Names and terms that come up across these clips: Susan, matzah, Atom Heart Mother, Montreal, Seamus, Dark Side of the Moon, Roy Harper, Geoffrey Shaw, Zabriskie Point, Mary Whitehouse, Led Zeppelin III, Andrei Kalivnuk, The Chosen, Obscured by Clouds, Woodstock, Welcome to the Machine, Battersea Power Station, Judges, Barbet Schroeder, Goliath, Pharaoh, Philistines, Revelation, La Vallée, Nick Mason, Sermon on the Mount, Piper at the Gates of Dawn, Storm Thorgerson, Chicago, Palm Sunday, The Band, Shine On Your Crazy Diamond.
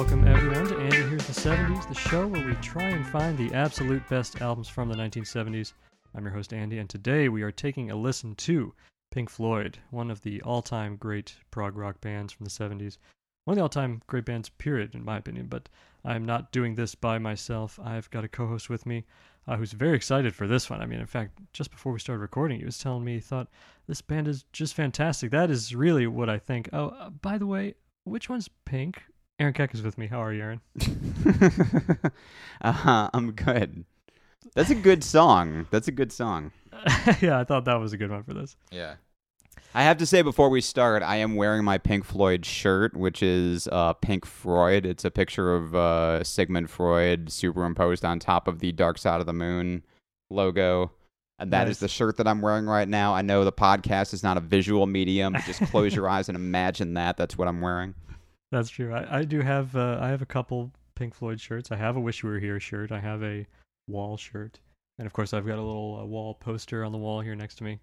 Welcome everyone to Andy Hears the 70s, the show where we try and find the absolute best albums from the 1970s. I'm your host Andy, and today we are taking a listen to Pink Floyd, one of the all-time great prog rock bands from the 70s. One of the all-time great bands, period, in my opinion, but I'm not doing this by myself. I've got a co-host with me who's very excited for this one. I mean, in fact, just before we started recording, he was telling me he thought, this band is just fantastic. That is really what I think. Oh, by the way, which one's Pink? Aaron Keck is with me. How are you, Aaron? I'm good. That's a good song. Yeah, I thought that was a good one for this. Yeah. I have to say before we start, I am wearing my Pink Floyd shirt, which is Pink Freud. It's a picture of Sigmund Freud superimposed on top of the Dark Side of the Moon logo. And that is the shirt that I'm wearing right now. I know the podcast is not a visual medium, but just close your eyes and imagine that. That's what I'm wearing. That's true. I do have I have a couple Pink Floyd shirts. I have a Wish You Were Here shirt. I have a wall shirt. And of course, I've got a little wall poster on the wall here next to me.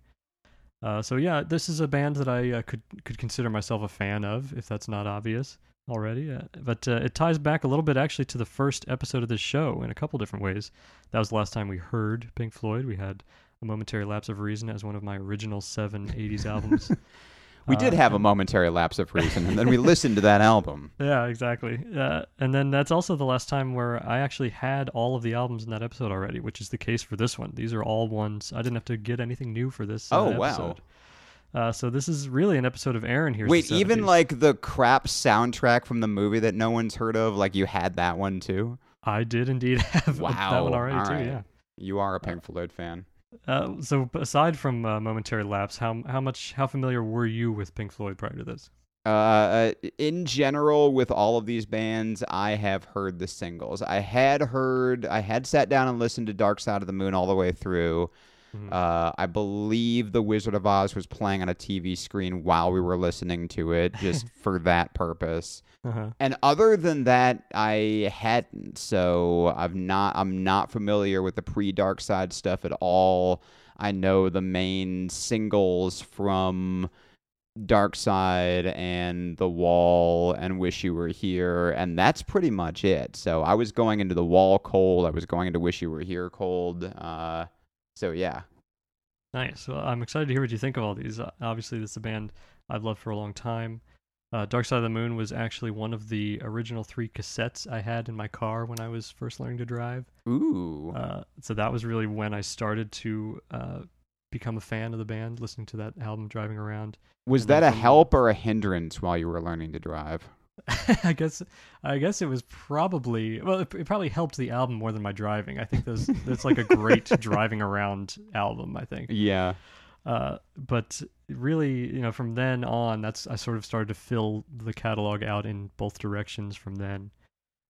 So yeah, this is a band that I could consider myself a fan of, if that's not obvious already. But it ties back a little bit actually to the first episode of this show in a couple different ways. That was the last time we heard Pink Floyd. We had a momentary lapse of reason as one of my original 7 80s albums. We did have a momentary lapse of reason, and then we listened to that album. Yeah, exactly. And then that's also the last time where I actually had all of the albums in that episode already, which is the case for this one. These are all ones. I didn't have to get anything new for this episode. Wow. So this is really an episode of Aaron Hears the 70s. Wait, even like the crap soundtrack from the movie that no one's heard of, like you had that one too? I did indeed have that one already too, yeah. You are a Pink Floyd fan. So aside from momentary lapse, how familiar were you with Pink Floyd prior to this? In general, with all of these bands, I have heard the singles. I had sat down and listened to Dark Side of the Moon all the way through. Mm-hmm. I believe the Wizard of Oz was playing on a TV screen while we were listening to it, just for that purpose. Uh-huh. And other than that, I hadn't. So I'm not familiar with the pre-Dark Side stuff at all. I know the main singles from Dark Side and The Wall and Wish You Were Here, and that's pretty much it. So I was going into The Wall cold. I was going into Wish You Were Here cold. So yeah. Nice. Well, I'm excited to hear what you think of all these. Obviously, this is a band I've loved for a long time. Dark Side of the Moon was actually one of the original 3 cassettes I had in my car when I was first learning to drive. Ooh. So that was really when I started to become a fan of the band, listening to that album driving around. Was that a help or a hindrance while you were learning to drive? I guess it was probably, well, it probably helped the album more than my driving. I think that's like a great driving around album, I think. Yeah. But really, you know, from then on, I sort of started to fill the catalog out in both directions from then.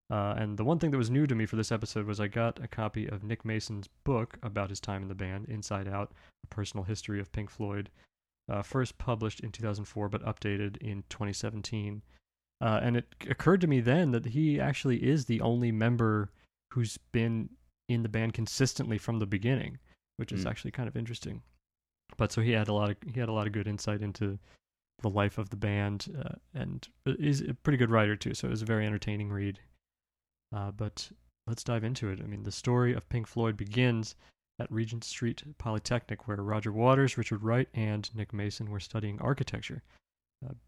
And the one thing that was new to me for this episode was I got a copy of Nick Mason's book about his time in the band, Inside Out, A Personal History of Pink Floyd, first published in 2004, but updated in 2017. And it occurred to me then that he actually is the only member who's been in the band consistently from the beginning, which is actually kind of interesting. But so he had a lot of good insight into the life of the band, and is a pretty good writer too. So it was a very entertaining read. But let's dive into it. I mean, the story of Pink Floyd begins at Regent Street Polytechnic, where Roger Waters, Richard Wright, and Nick Mason were studying architecture.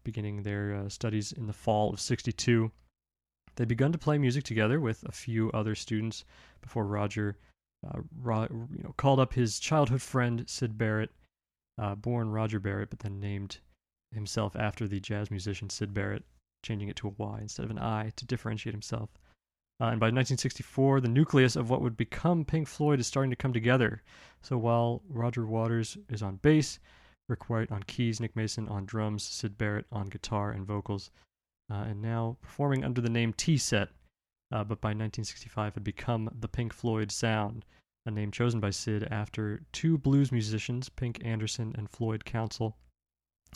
Beginning their studies in the fall of 1962. They'd begun to play music together with a few other students before Roger called up his childhood friend, Syd Barrett, born Roger Barrett, but then named himself after the jazz musician Syd Barrett, changing it to a Y instead of an I to differentiate himself. And by 1964, the nucleus of what would become Pink Floyd is starting to come together. So while Roger Waters is on bass, Rick Wright on keys, Nick Mason on drums, Syd Barrett on guitar and vocals, and now performing under the name T-Set, but by 1965 had become the Pink Floyd sound, a name chosen by Syd after 2 blues musicians, Pink Anderson and Floyd Council.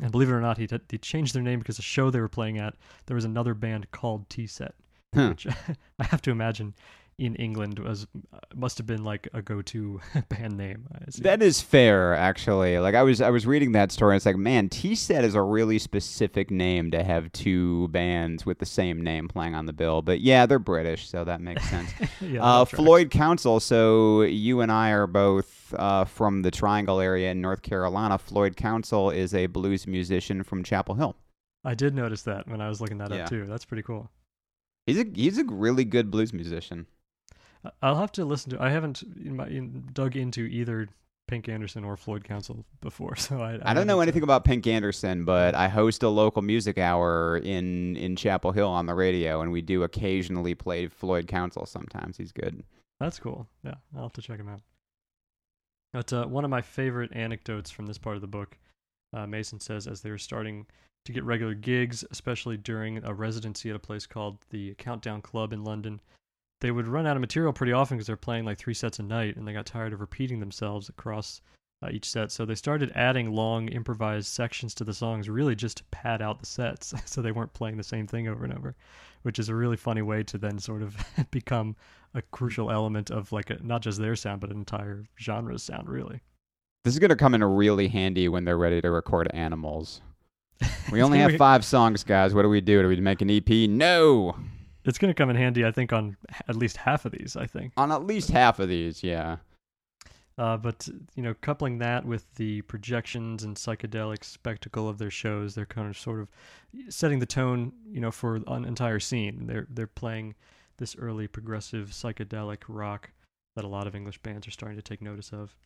And believe it or not, he changed their name because the show they were playing at, there was another band called T-Set, which I have to imagine in England was must have been like a go-to band name. That is fair, actually. Like I was reading that story, and it's like, man, T-Set is a really specific name to have two bands with the same name playing on the bill. But yeah, they're British, so that makes sense. Yeah, Floyd Council. So you and I are both from the Triangle area in North Carolina. Floyd Council is a blues musician from Chapel Hill. I did notice that when I was looking that up too. That's pretty cool. He's a really good blues musician. I'll have to listen to. I haven't dug into either Pink Anderson or Floyd Council before, so I don't know anything about Pink Anderson, but I host a local music hour in Chapel Hill on the radio, and we do occasionally play Floyd Council. Sometimes he's good. That's cool. Yeah, I'll have to check him out. But one of my favorite anecdotes from this part of the book, Mason says, as they were starting to get regular gigs, especially during a residency at a place called the Countdown Club in London, they would run out of material pretty often because they're playing like 3 sets a night, and they got tired of repeating themselves across each set. So they started adding long improvised sections to the songs, really just to pad out the sets, so they weren't playing the same thing over and over, which is a really funny way to then sort of become a crucial element of like not just their sound, but an entire genre's sound, really. This is going to come in really handy when they're ready to record Animals. We only have 5 songs, guys. What do we do? Do we make an EP? No! It's going to come in handy, I think, on at least half of these, I think. On at least half of these, yeah. But, coupling that with the projections and psychedelic spectacle of their shows, they're kind of sort of setting the tone, for an entire scene. They're playing this early progressive psychedelic rock that a lot of English bands are starting to take notice of.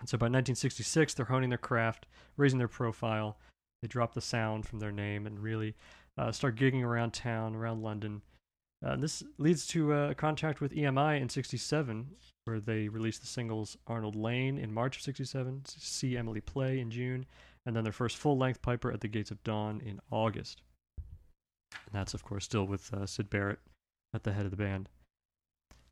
And so by 1966, they're honing their craft, raising their profile. They drop the sound from their name and really start gigging around town, around London. This leads to a contract with EMI in 67, where they released the singles Arnold Lane in March of 67, See Emily Play in June, and then their first full-length Piper at the Gates of Dawn in August. And that's, of course, still with Syd Barrett at the head of the band.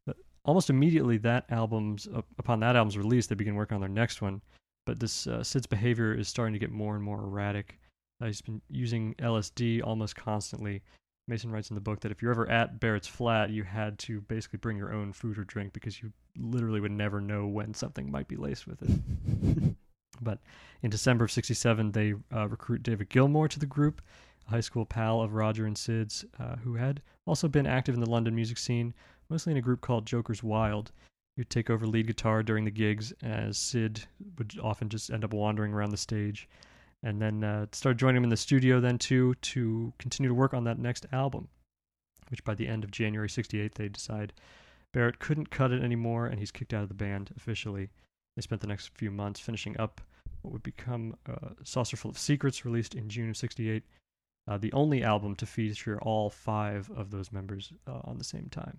But almost immediately upon that album's release, they begin working on their next one. But this Syd's behavior is starting to get more and more erratic. He's been using LSD almost constantly. Mason writes in the book that if you're ever at Barrett's flat, you had to basically bring your own food or drink because you literally would never know when something might be laced with it. But in December of 67, they recruit David Gilmour to the group, a high school pal of Roger and Syd's, who had also been active in the London music scene, mostly in a group called Joker's Wild. He'd take over lead guitar during the gigs, as Syd would often just end up wandering around the stage, and then started joining him in the studio then too, to continue to work on that next album, which by the end of January 68, they decide Barrett couldn't cut it anymore, and he's kicked out of the band officially. They spent the next few months finishing up what would become Saucerful of Secrets, released in June of 68, the only album to feature all 5 of those members at the same time.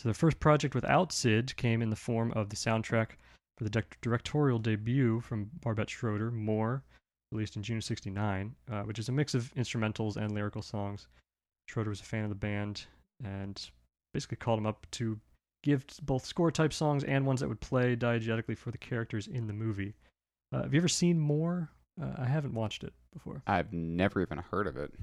So their first project without Syd came in the form of the soundtrack for the directorial debut from Barbet Schroeder, More, released in June of 69, which is a mix of instrumentals and lyrical songs. Schroeder was a fan of the band and basically called him up to give both score-type songs and ones that would play diegetically for the characters in the movie. Have you ever seen More? I haven't watched it before. I've never even heard of it.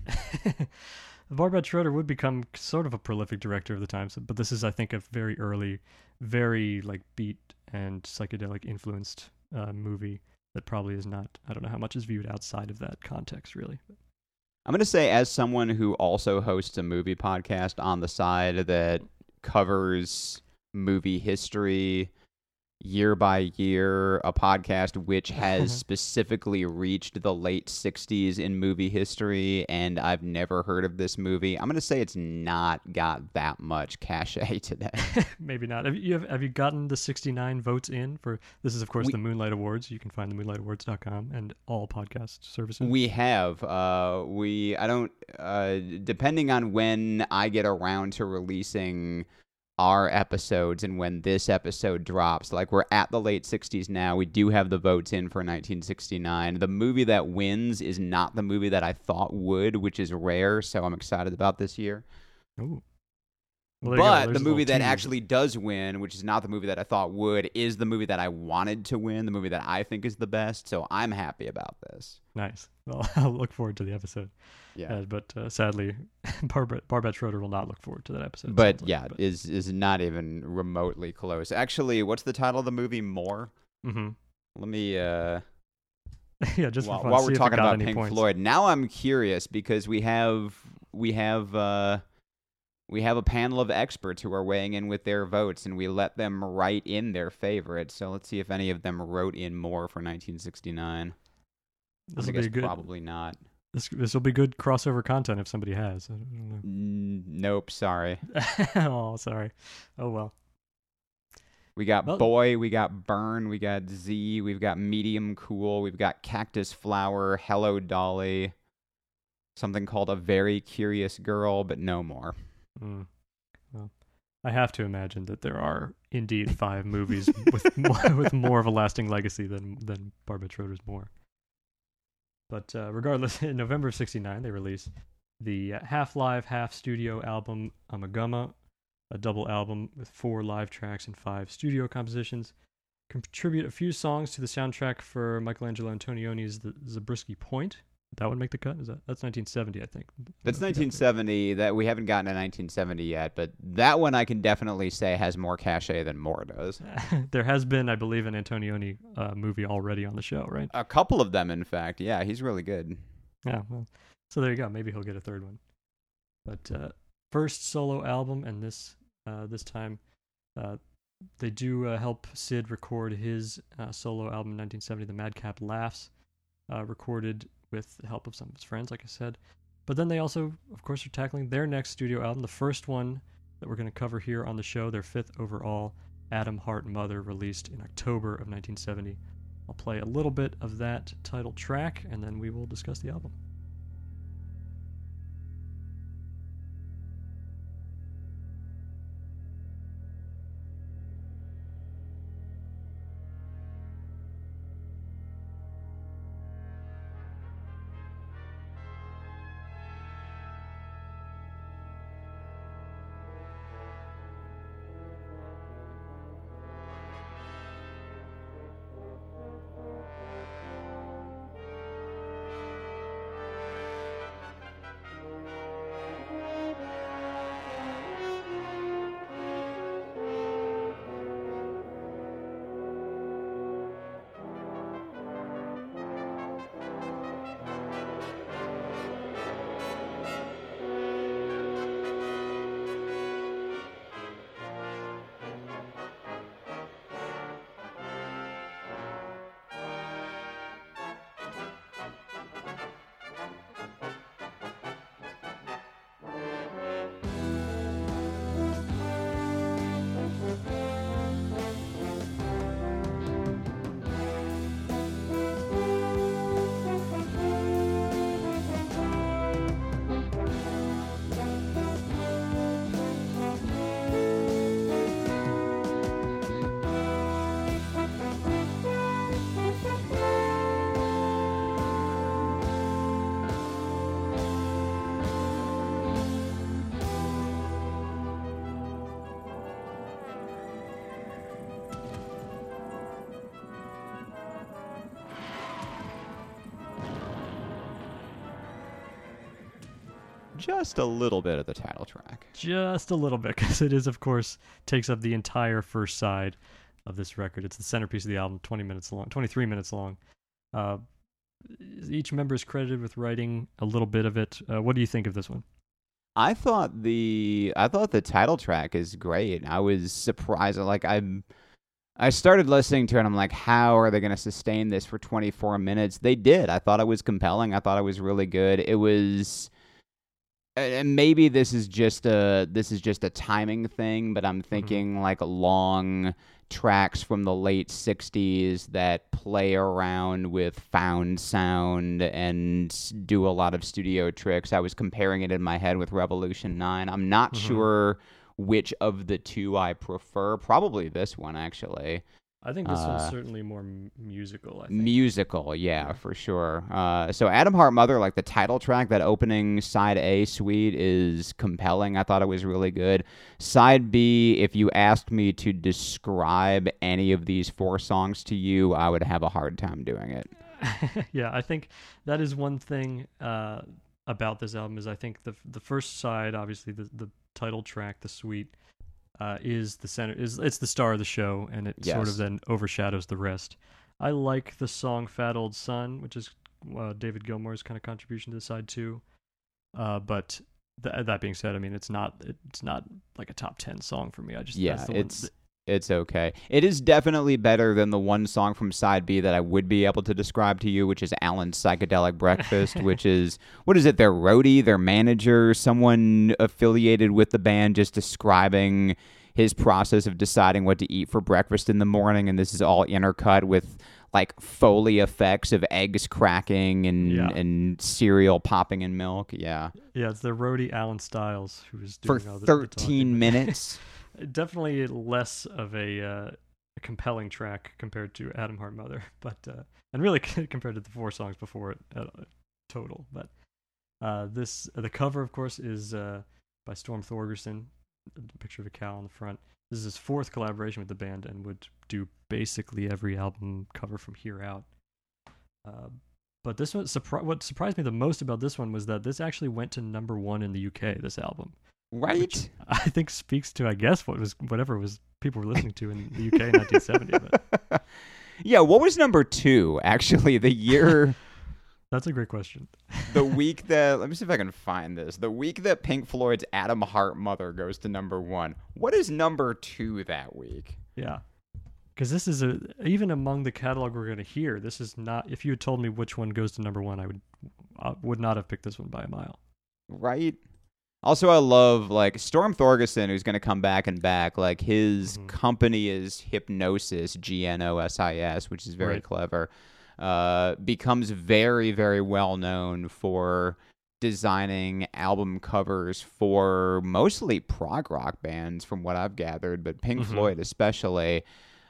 Barbet Schroeder would become sort of a prolific director of the time, but this is, I think, a very early, very like beat and psychedelic influenced movie that probably is not, I don't know how much is viewed outside of that context, really. I'm going to say, as someone who also hosts a movie podcast on the side that covers movie history year by year, a podcast which has specifically reached the late 60s in movie history, and I've never heard of this movie, I'm going to say it's not got that much cachet today. Maybe not. Have you gotten the 69 votes in for this? Is, of course, the Moonlight Awards. You can find the moonlightawards.com and all podcast services. We have. Depending on when I get around to releasing our episodes and when this episode drops, like, we're at the late 60s now. We do have the votes in for 1969. The movie that wins is not the movie that I thought would, which is rare, so I'm excited about this year. Ooh. Well, but the movie that actually does win, which is not the movie that I thought would, is the movie that I wanted to win, the movie that I think is the best. So I'm happy about this. Nice. Well, I'll look forward to the episode. Yeah. But sadly, Barbet Schroeder will not look forward to that episode. But sadly, is not even remotely close. Actually, what's the title of the movie? More? Mm-hmm. Let me... yeah, just for fun, while we're talking about Pink Floyd. Now I'm curious because we have a panel of experts who are weighing in with their votes, and we let them write in their favorites. So let's see if any of them wrote in More for 1969. Probably not. This will be good crossover content if somebody has. I don't know. Nope, sorry. Oh, sorry. Oh, well. We got Boy, we got Burn, we got Z, we've got Medium Cool, we've got Cactus Flower, Hello Dolly, something called A Very Curious Girl, but no more. Mm. Well, I have to imagine that there are indeed 5 movies with more of a lasting legacy than Barbet Schroeder's More. But regardless, in November of 1969, they released the half-live, half-studio album Amagama, a double album with 4 live tracks and 5 studio compositions. Contribute a few songs to the soundtrack for Michelangelo Antonioni's The Zabriskie Point. That would make the cut? That's 1970, I think. That's 1970. That we haven't gotten to 1970 yet, but that one I can definitely say has more cachet than More does. There has been, I believe, an Antonioni movie already on the show, right? A couple of them, in fact. Yeah, he's really good. Yeah, well, so there you go. Maybe he'll get a third one. But first solo album, and this time they do help Syd record his solo album in 1970, The Madcap Laughs, recorded with the help of some of his friends, like I said. But then they also, of course, are tackling their next studio album, the first one that we're going to cover here on the show, their 5th overall, Atom Heart Mother, released in October of 1970. I'll play a little bit of that title track, and then we will discuss the album. Just a little bit of the title track. Just a little bit, because it is, of course, takes up the entire first side of this record. It's the centerpiece of the album, 23 minutes long. Each member is credited with writing a little bit of it. What do you think of this one? I thought the title track is great. I was surprised. Like, I started listening to it, and I'm like, how are they going to sustain this for 24 minutes? They did. I thought it was compelling. I thought it was really good. It was... And maybe this is just a timing thing, but I'm thinking like long tracks from the late 60s that play around with found sound and do a lot of studio tricks. I was comparing it in my head with Revolution 9. I'm not sure which of the two I prefer. Probably this one, actually. I think this one's certainly more musical, I think. Musical, yeah, for sure. So Atom Heart Mother, like the title track, that opening side A suite is compelling. I thought it was really good. Side B, if you asked me to describe any of these four songs to you, I would have a hard time doing it. Yeah, I think that is one thing about this album is I think the first side, obviously the title track, the suite, is the center, it's the star of the show, and it sort of then overshadows the rest. I like the song Fat Old Son, which is David Gilmour's kind of contribution to the side too. But that being said, I mean, it's not like a top 10 song for me. I just, that's the one. It's okay. It is definitely better than the one song from Side B that I would be able to describe to you, which is Alan's Psychedelic Breakfast, which is, what is it, their roadie, their manager, someone affiliated with the band just describing his process of deciding what to eat for breakfast in the morning, and this is all intercut with like Foley effects of eggs cracking and cereal popping in milk. Yeah. Yeah, it's their roadie, Alan Stiles, who is doing all this. For 13 minutes. Definitely less of a compelling track compared to Atom Heart Mother, but and really compared to the four songs before it total. But this the cover, of course, is by Storm Thorgerson, a picture of a cow on the front. This is his fourth collaboration with the band, and would do basically every album cover from here out. But this one, what surprised me the most about this one was that this actually went to number one in the UK. This album. Right, which I think speaks to, I guess, whatever people were listening to in the UK in 1970. But. Yeah, what was number two? Actually, the year. That's a great question. The week that, let me see if I can find this. The week that Pink Floyd's Atom Heart Mother goes to number one. What is number two that week? Yeah, because this is even among the catalog we're going to hear. This is not. If you had told me which one goes to number one, I would not have picked this one by a mile. Right. Also, I love, like, Storm Thorgerson, who's going to come back and back. Like, his company is Hypnosis, G-N-O-S-I-S, which is very clever. Becomes very, very well known for designing album covers for mostly prog rock bands, from what I've gathered, but Pink Floyd especially.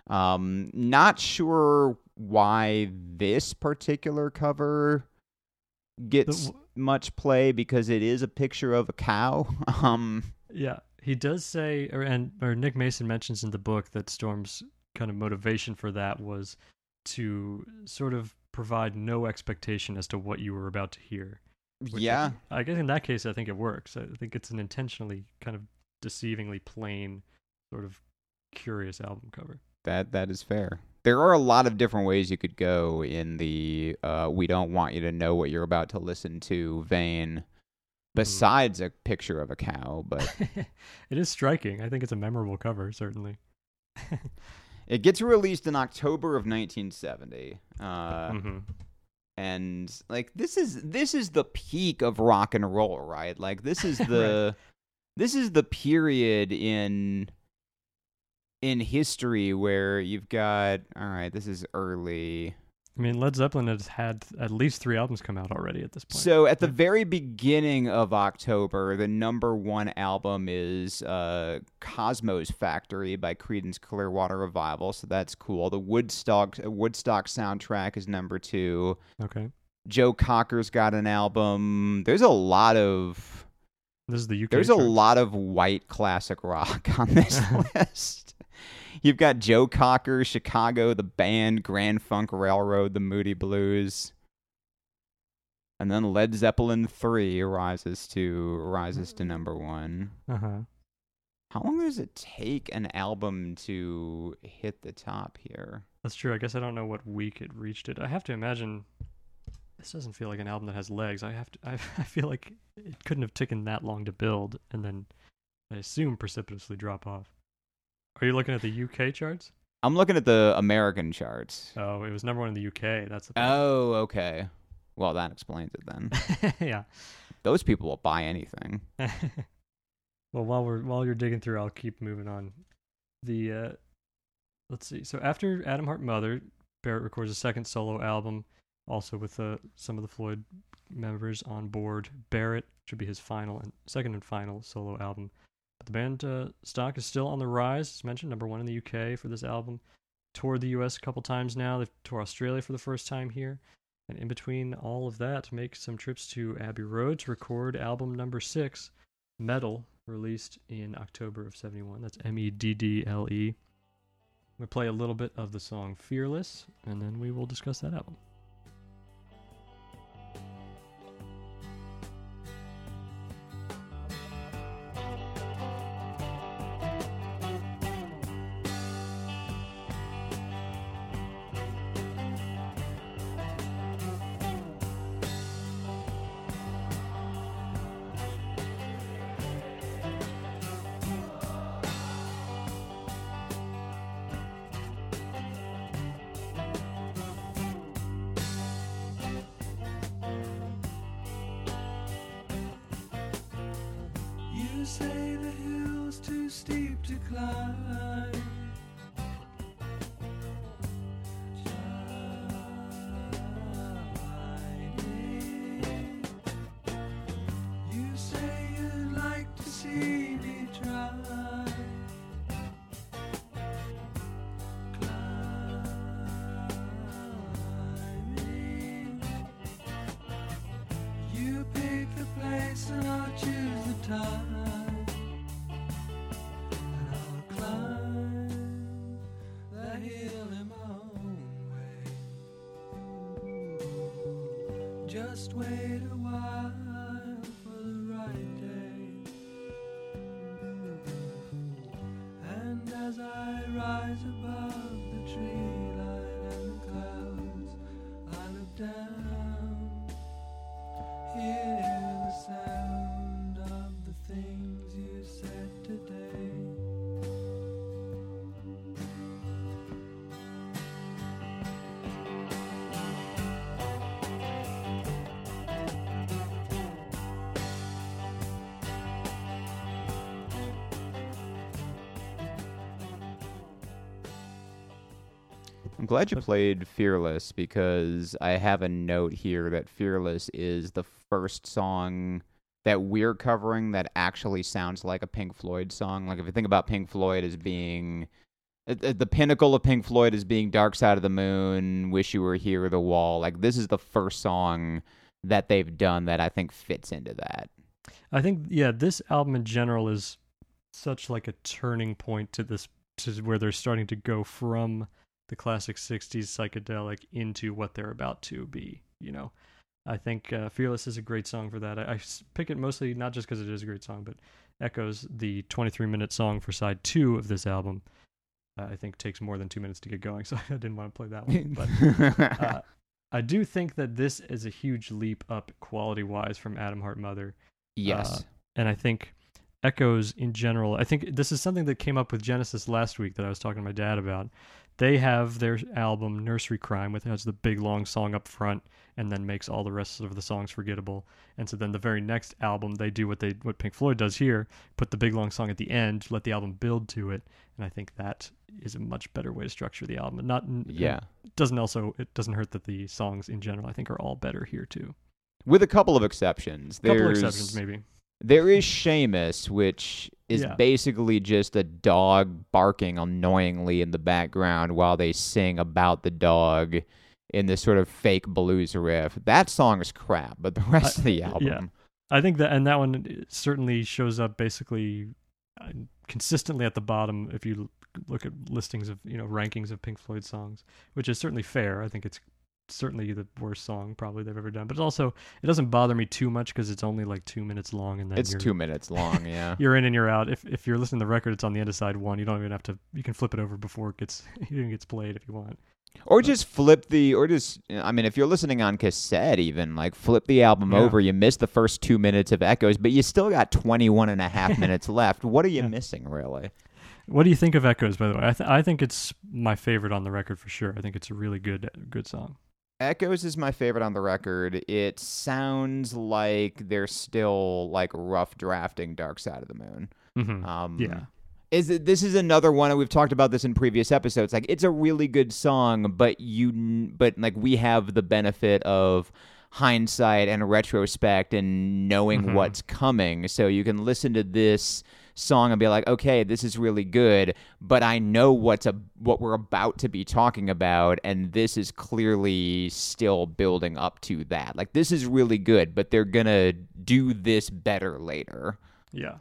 Not sure why this particular cover gets... much play, because it is a picture of a cow. He does say, or Nick Mason mentions in the book that Storm's kind of motivation for that was to sort of provide no expectation as to what you were about to hear. Yeah, I guess in that case, I think it works. I think it's an intentionally kind of deceivingly plain, sort of curious album cover. That is fair. There are a lot of different ways you could go in the we don't want you to know what you're about to listen to vein, besides a picture of a cow. But it is striking. I think it's a memorable cover, certainly. It gets released in October of 1970. And like this is the peak of rock and roll, right? Like this is the this is the period in history where you've got, all right, this is early. I mean, Led Zeppelin has had at least three albums come out already at this point. So at the very beginning of October, the number one album is Cosmos Factory by Creedence Clearwater Revival, so that's cool. The Woodstock soundtrack is number two. Okay. Joe Cocker's got an album. There's a lot of... This is the UK. There's a lot of white classic rock on this list. You've got Joe Cocker, Chicago, The Band, Grand Funk Railroad, The Moody Blues, and then Led Zeppelin 3 rises to number one. How long does it take an album to hit the top here? That's true. I guess I don't know what week it reached it. I have to imagine this doesn't feel like an album that has legs. I feel like it couldn't have taken that long to build, and then I assume precipitously drop off. Are you looking at the UK charts? I'm looking at the American charts. Oh, it was number one in the UK. That's the thing. Oh, okay. Well, that explains it then. Yeah. Those people will buy anything. Well, while you're digging through, I'll keep moving on. The let's see. So after Atom Heart Mother, Barrett records a second solo album, also with some of the Floyd members on board. Barrett should be his second and final solo album. The band stock is still on the rise, as mentioned, number one in the UK for this album. toured the U.S. a couple times now. They've toured Australia for the first time here. And in between all of that, make some trips to Abbey Road to record album number 6, Meddle, released in October of 71. That's Meddle. We play a little bit of the song Fearless, and then we will discuss that album. Just wait a while for the right day, and as I rise above the tree line and the clouds, I look down, hear the sound of the things you said today. Glad you played Fearless, because I have a note here that Fearless is the first song that we're covering that actually sounds like a Pink Floyd song. Like, if you think about Pink Floyd as being the pinnacle of Pink Floyd as being Dark Side of the Moon, Wish You Were Here, The Wall, like this is the first song that they've done that I think fits into that. I think, yeah, this album in general is such like a turning point to this, to where they're starting to go from the classic 60s psychedelic into what they're about to be, you know. I think Fearless is a great song for that. I pick it mostly not just because it is a great song, but Echoes, the 23-minute song for side 2 of this album, I think takes more than 2 minutes to get going, so I didn't want to play that one. But I do think that this is a huge leap up quality-wise from Atom Heart Mother. Yes. And I think Echoes in general, I think this is something that came up with Genesis last week that I was talking to my dad about. They have their album Nursery Crime, which has the big long song up front and then makes all the rest of the songs forgettable. And so then the very next album, they do what Pink Floyd does here, put the big long song at the end, let the album build to it. And I think that is a much better way to structure the album. Not, yeah. It doesn't hurt that the songs in general, I think, are all better here too. With a couple of exceptions. There is Seamus, which is basically just a dog barking annoyingly in the background while they sing about the dog in this sort of fake blues riff. That song is crap, but the rest of the album. Yeah. I think that, and that one certainly shows up basically consistently at the bottom if you look at listings of, you know, rankings of Pink Floyd songs, which is certainly fair. I think it's certainly the worst song probably they've ever done, but it doesn't bother me too much because it's only like 2 minutes long, and then it's 2 minutes long. Yeah, you're in and you're out. If you're listening to the record, it's on the end of side 1. You don't even have to. You can flip it over before it gets played if you want. Or just flip the, or just, I mean, if you're listening on cassette even, like flip the album over, you miss the first 2 minutes of Echoes, but you still got 21 and a half minutes left. What are you missing, really? What do you think of Echoes, by the way? I think it's my favorite on the record for sure. I think it's a really good song. Echoes is my favorite on the record. It sounds like they're still like rough drafting Dark Side of the Moon. Mm-hmm. This is another one, and we've talked about this in previous episodes. Like, it's a really good song, but like we have the benefit of hindsight and retrospect and knowing what's coming, so you can listen to this song and be like, okay, this is really good, but I know what we're about to be talking about, and this is clearly still building up to that. Like, this is really good, but they're gonna do this better later. Yeah.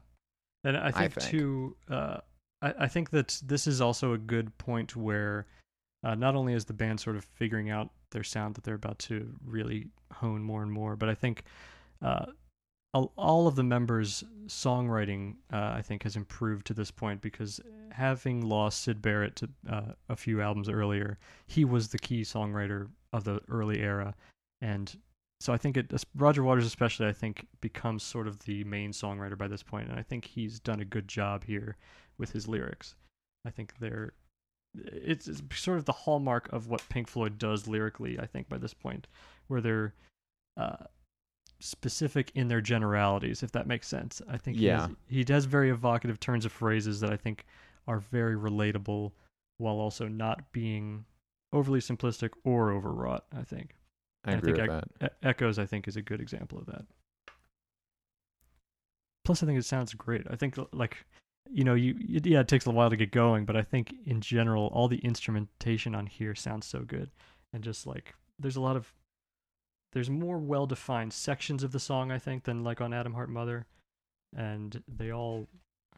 And I think. Too, I think that this is also a good point where not only is the band sort of figuring out their sound that they're about to really hone more and more, but I think all of the members' songwriting, I think, has improved to this point, because having lost Syd Barrett to a few albums earlier, he was the key songwriter of the early era. And so I think Roger Waters especially, I think, becomes sort of the main songwriter by this point, and I think he's done a good job here with his lyrics. I think it's sort of the hallmark of what Pink Floyd does lyrically, I think, by this point, where they're specific in their generalities, if that makes sense. I think he does very evocative turns of phrases that I think are very relatable while also not being overly simplistic or overwrought, I think. I agree with that. Echoes, I think, is a good example of that. Plus, I think it sounds great. I think, like, you know, it takes a while to get going, but I think in general, all the instrumentation on here sounds so good. And just like, there's more well-defined sections of the song, I think, than like on Atom Heart Mother. And they all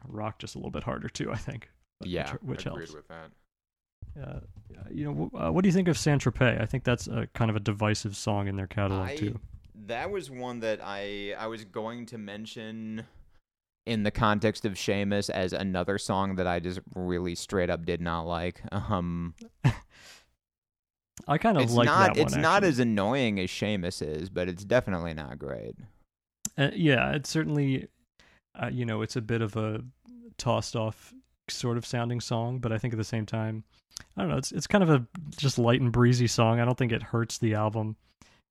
rock just a little bit harder too, I think. Yeah, which helps. I agreed with that. What do you think of Saint-Tropez? I think that's a kind of a divisive song in their catalog too. That was one that I was going to mention in the context of Seamus as another song that I just really straight up did not like. I kind of like that one. It's not as annoying as Seamus is, but it's definitely not great. Yeah, it's certainly, it's a bit of a tossed off sort of sounding song, but I think at the same time, I don't know, it's kind of a just light and breezy song. I don't think it hurts the album,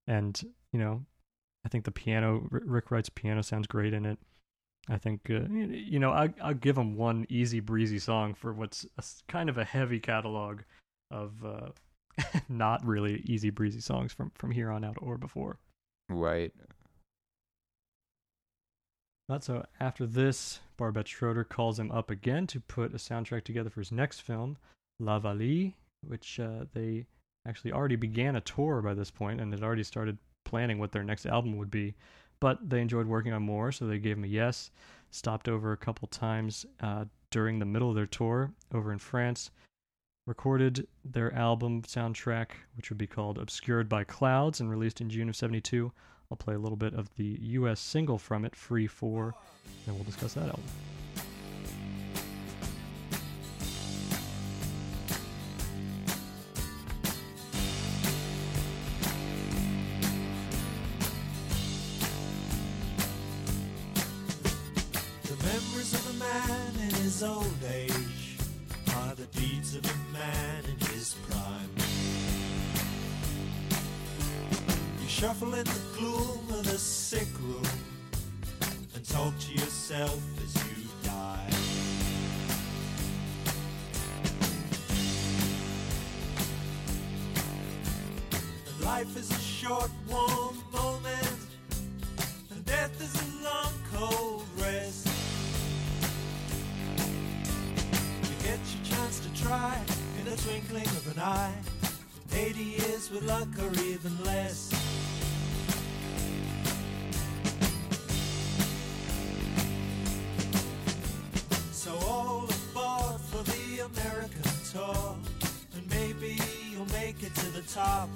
and I think the piano, Rick Wright's piano, sounds great in it. I think I'll give them one easy breezy song for what's kind of a heavy catalog of not really easy breezy songs from here on out or before. Right. So after this, Barbet Schroeder calls him up again to put a soundtrack together for his next film, La Vallée, which they actually already began a tour by this point and had already started planning what their next album would be. But they enjoyed working on More, so they gave him a yes, stopped over a couple times during the middle of their tour over in France, recorded their album soundtrack, which would be called Obscured by Clouds and released in June of 1972. I'll play a little bit of the U.S. single from it, Free 4, and we'll discuss that album. The memories of a man in his old age are the deeds of a man in his prime. Shuffle in the gloom of the sick room and talk to yourself as you die. And life is a short, warm moment, and death is a long, cold rest. You get your chance to try in a twinkling of an eye, 80 years with luck or even less. So all aboard for the American tour, and maybe you'll make it to the top.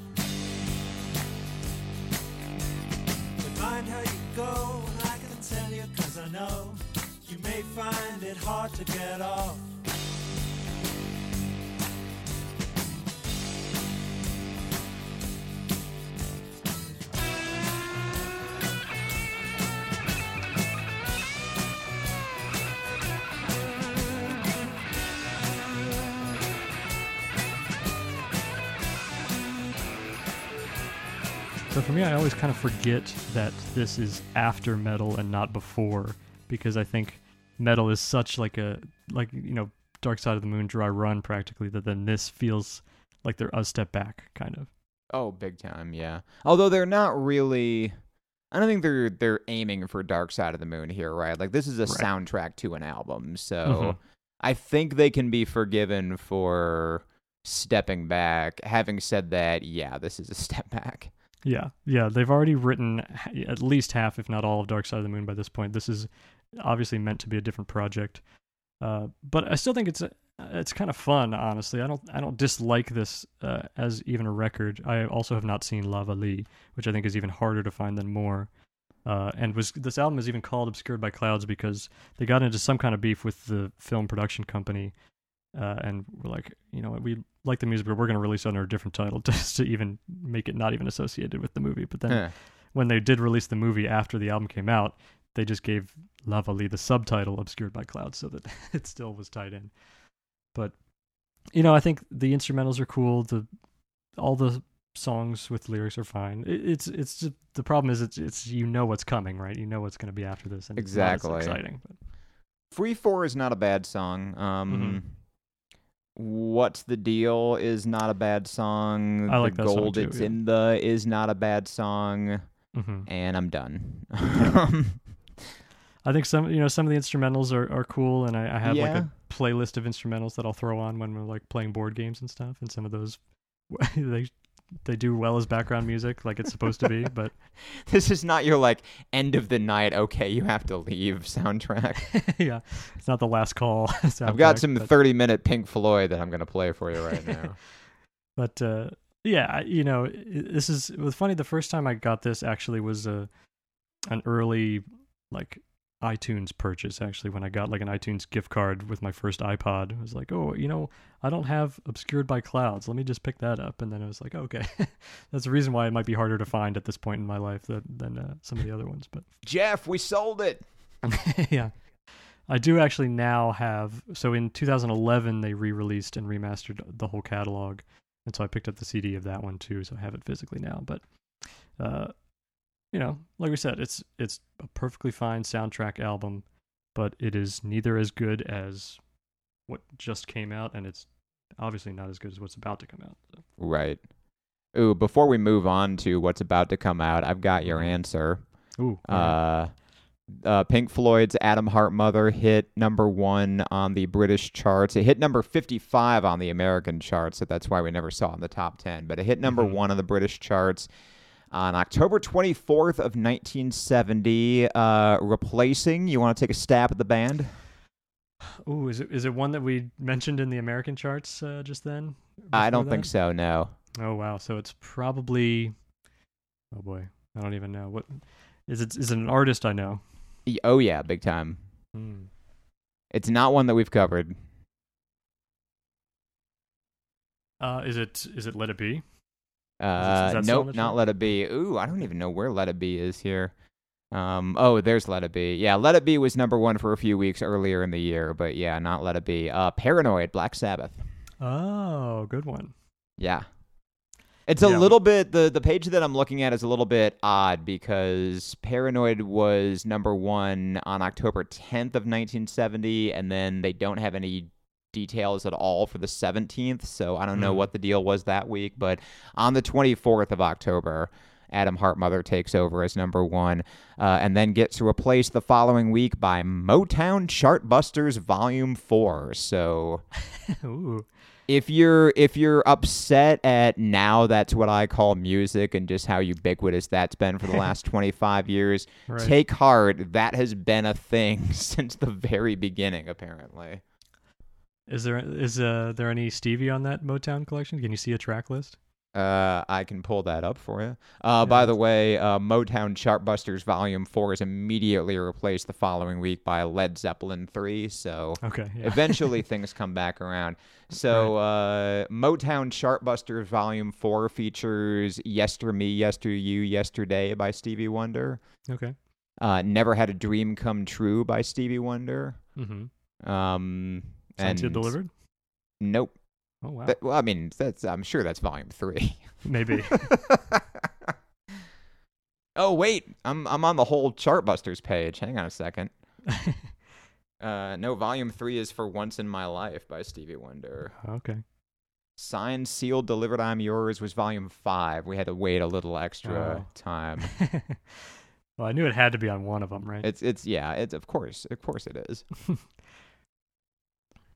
But mind how you go, and I can tell you, 'cause I know you may find it hard to get off. So for me, I always kind of forget that this is after Meddle and not before, because I think Meddle is such like Dark Side of the Moon, dry run practically, that then this feels like they're a step back, kind of. Oh, big time, yeah. Although they're not really... I don't think they're aiming for Dark Side of the Moon here, right? Like, this is a soundtrack to an album, so I think they can be forgiven for stepping back. Having said that, yeah, this is a step back. Yeah, yeah, they've already written at least half, if not all, of Dark Side of the Moon by this point. This is obviously meant to be a different project, but I still think it's kind of fun, honestly. I don't dislike this as even a record. I also have not seen La Vallée, which I think is even harder to find than More. This album is even called Obscured by Clouds because they got into some kind of beef with the film production company, and were like, you know, we like the music, but we're going to release it under a different title just to even make it not even associated with the movie. But then when they did release the movie after the album came out, they just gave La Vallée the subtitle Obscured by Clouds so that it still was tied in. But, you know, I think the instrumentals are cool. All the songs with lyrics are fine. It's just, the problem is it's you know what's coming, right? You know what's going to be after this. And exactly. It's exciting. But. Free 4 is not a bad song. What's the Deal is not a bad song. I like the that Gold song too, It's in the is not a bad song. And I'm done. I think some of the instrumentals are cool, and I have like a playlist of instrumentals that I'll throw on when we're like playing board games and stuff. And some of those they do well as background music, like it's supposed to be. But this is not your like end of the night. Okay, you have to leave soundtrack. Yeah, it's not the last call. I've got some 30-minute Pink Floyd that I'm gonna play for you right now. But yeah, you know, it was funny. The first time I got this actually was an early like iTunes purchase, actually, when I got like an iTunes gift card with my first iPod. I was like, oh, you know, I don't have Obscured by Clouds, let me just pick that up. And then I was like, okay, that's the reason why it might be harder to find at this point in my life than some of the other ones. But Jeff, we sold it. Yeah, I do actually now have. So in 2011 they re-released and remastered the whole catalog, and so I picked up the CD of that one too, so I have it physically now. But you know, like we said, it's a perfectly fine soundtrack album, but it is neither as good as what just came out, and it's obviously not as good as what's about to come out. So. Right. Ooh, before we move on to what's about to come out, I've got your answer. Ooh. Pink Floyd's Atom Heart Mother hit number 1 on the British charts. It hit number 55 on the American charts, so that's why we never saw it in the top 10, but it hit number 1 on the British charts. On October 24th of 1970, replacing. You want to take a stab at The Band? Ooh, is it one that we mentioned in the American charts just then? I don't think so. No. Oh wow! So it's probably. Oh boy, I don't even know what. Is it an artist I know? Oh yeah, big time. It's not one that we've covered. Is it Let It Be? Nope, not Let It Be. Ooh, I don't even know where Let It Be is here. There's Let It Be. Yeah, Let It Be was number 1 for a few weeks earlier in the year, but yeah, not Let It Be. Paranoid, Black Sabbath. Oh, good one. Yeah. It's a little bit, the page that I'm looking at is a little bit odd because Paranoid was number 1 on October 10th of 1970, and then they don't have any details at all for the 17th, so I don't know what the deal was that week, but on the 24th of October, Atom Heart Mother takes over as number 1, and then gets replaced the following week by Motown Chartbusters Volume 4. So if you're upset at now that's what I call music and just how ubiquitous that's been for the last 25 years, take heart, that has been a thing since the very beginning, apparently. Is there any Stevie on that Motown collection? Can you see a track list? I can pull that up for you. By the way, Motown Chartbusters Volume 4 is immediately replaced the following week by Led Zeppelin 3, so eventually things come back around. So Motown Chartbusters Volume 4 features Yester Me, Yester You, Yesterday by Stevie Wonder. Okay. Never Had a Dream Come True by Stevie Wonder. Since You Delivered? Nope. Oh, wow. I'm sure that's Volume 3. Maybe. Oh, wait. I'm on the whole Chartbusters page. Hang on a second. No, Volume 3 is for Once in My Life by Stevie Wonder. Okay. Signed, Sealed, Delivered, I'm Yours was Volume 5. We had to wait a little extra time. Well, I knew it had to be on one of them, right? It's of course it is.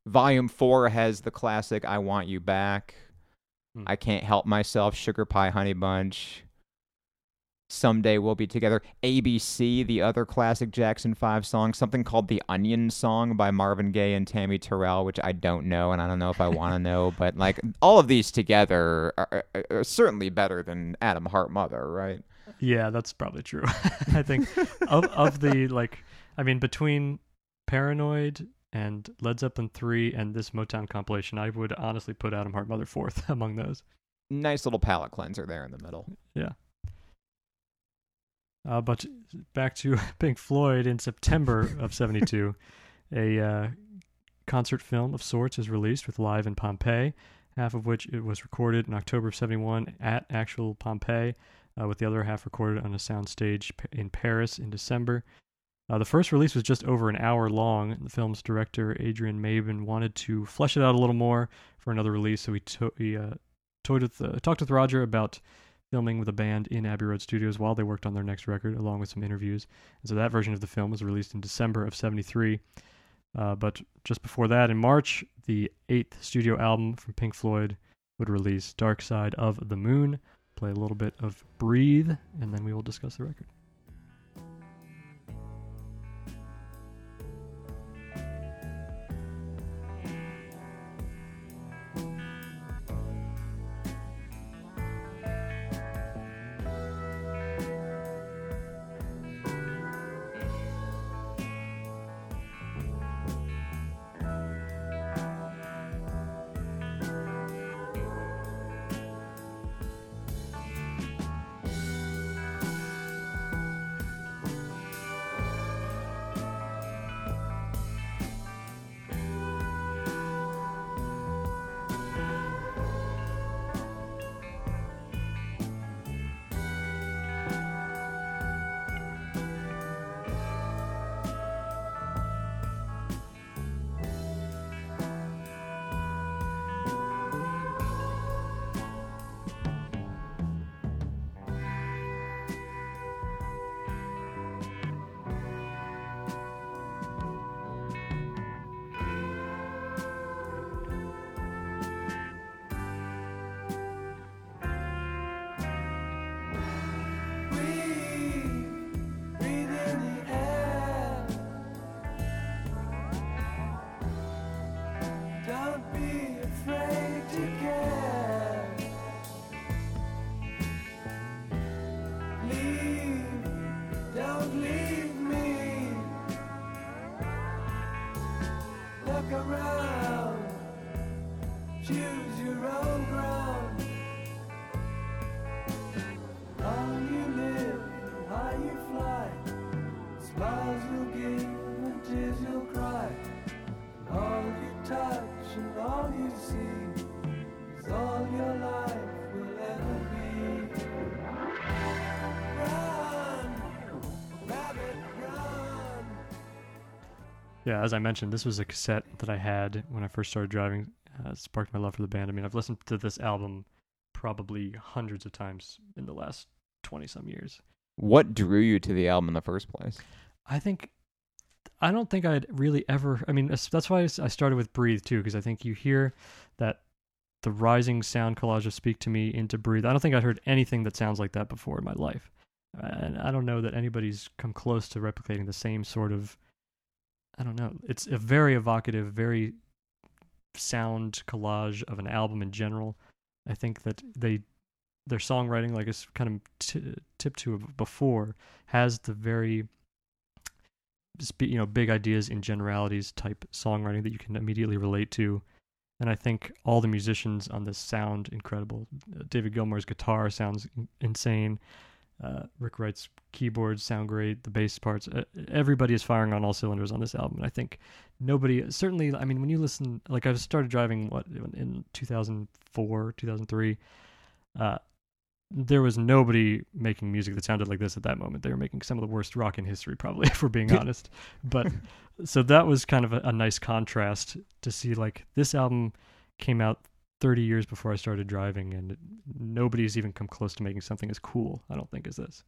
Volume 4 has the classic I Want You Back, I Can't Help Myself, Sugar Pie Honey Bunch, Someday We'll Be Together, ABC, the other classic Jackson 5 song, something called The Onion Song by Marvin Gaye and Tammy Terrell, which I don't know, and I don't know if I want to know, but like all of these together are certainly better than Atom Heart Mother, right? Yeah, that's probably true. I think of the, like, I mean, between Paranoid and Led Zeppelin 3 and this Motown compilation, I would honestly put Atom Heart Mother 4th among those. Nice little palate cleanser there in the middle. Yeah. But back to Pink Floyd in September of 72, a concert film of sorts is released with Live in Pompeii, half of which it was recorded in October of 71 at actual Pompeii, with the other half recorded on a soundstage in Paris in December. The first release was just over an hour long. The film's director, Adrian Mabin, wanted to flesh it out a little more for another release, so he talked with Roger about filming with a band in Abbey Road Studios while they worked on their next record, along with some interviews. And so that version of the film was released in December of 73. But just before that, in March, the 8th studio album from Pink Floyd would release, Dark Side of the Moon. Play a little bit of Breathe, and then we will discuss the record. Yeah, as I mentioned, this was a cassette that I had when I first started driving. It sparked my love for the band. I mean, I've listened to this album probably hundreds of times in the last 20-some years. What drew you to the album in the first place? I don't think I'd really ever... I mean, that's why I started with Breathe, too, because I think you hear that the rising sound collage of Speak to Me into Breathe. I don't think I'd heard anything that sounds like that before in my life. And I don't know that anybody's come close to replicating the same sort of... I don't know. It's a very evocative, very sound collage of an album in general. I think that their songwriting, like it's kind of tipped to before, has the very, big ideas in generalities type songwriting that you can immediately relate to. And I think all the musicians on this sound incredible. David Gilmour's guitar sounds insane. Rick Wright's keyboards sound great, the bass parts, everybody is firing on all cylinders on this album. And I think when you listen, like I started driving in 2004, 2003, there was nobody making music that sounded like this at that moment. They were making some of the worst rock in history, probably, if we're being honest. But so that was kind of a nice contrast to see, like, this album came out 30 years before I started driving, and nobody's even come close to making something as cool, I don't think, as this.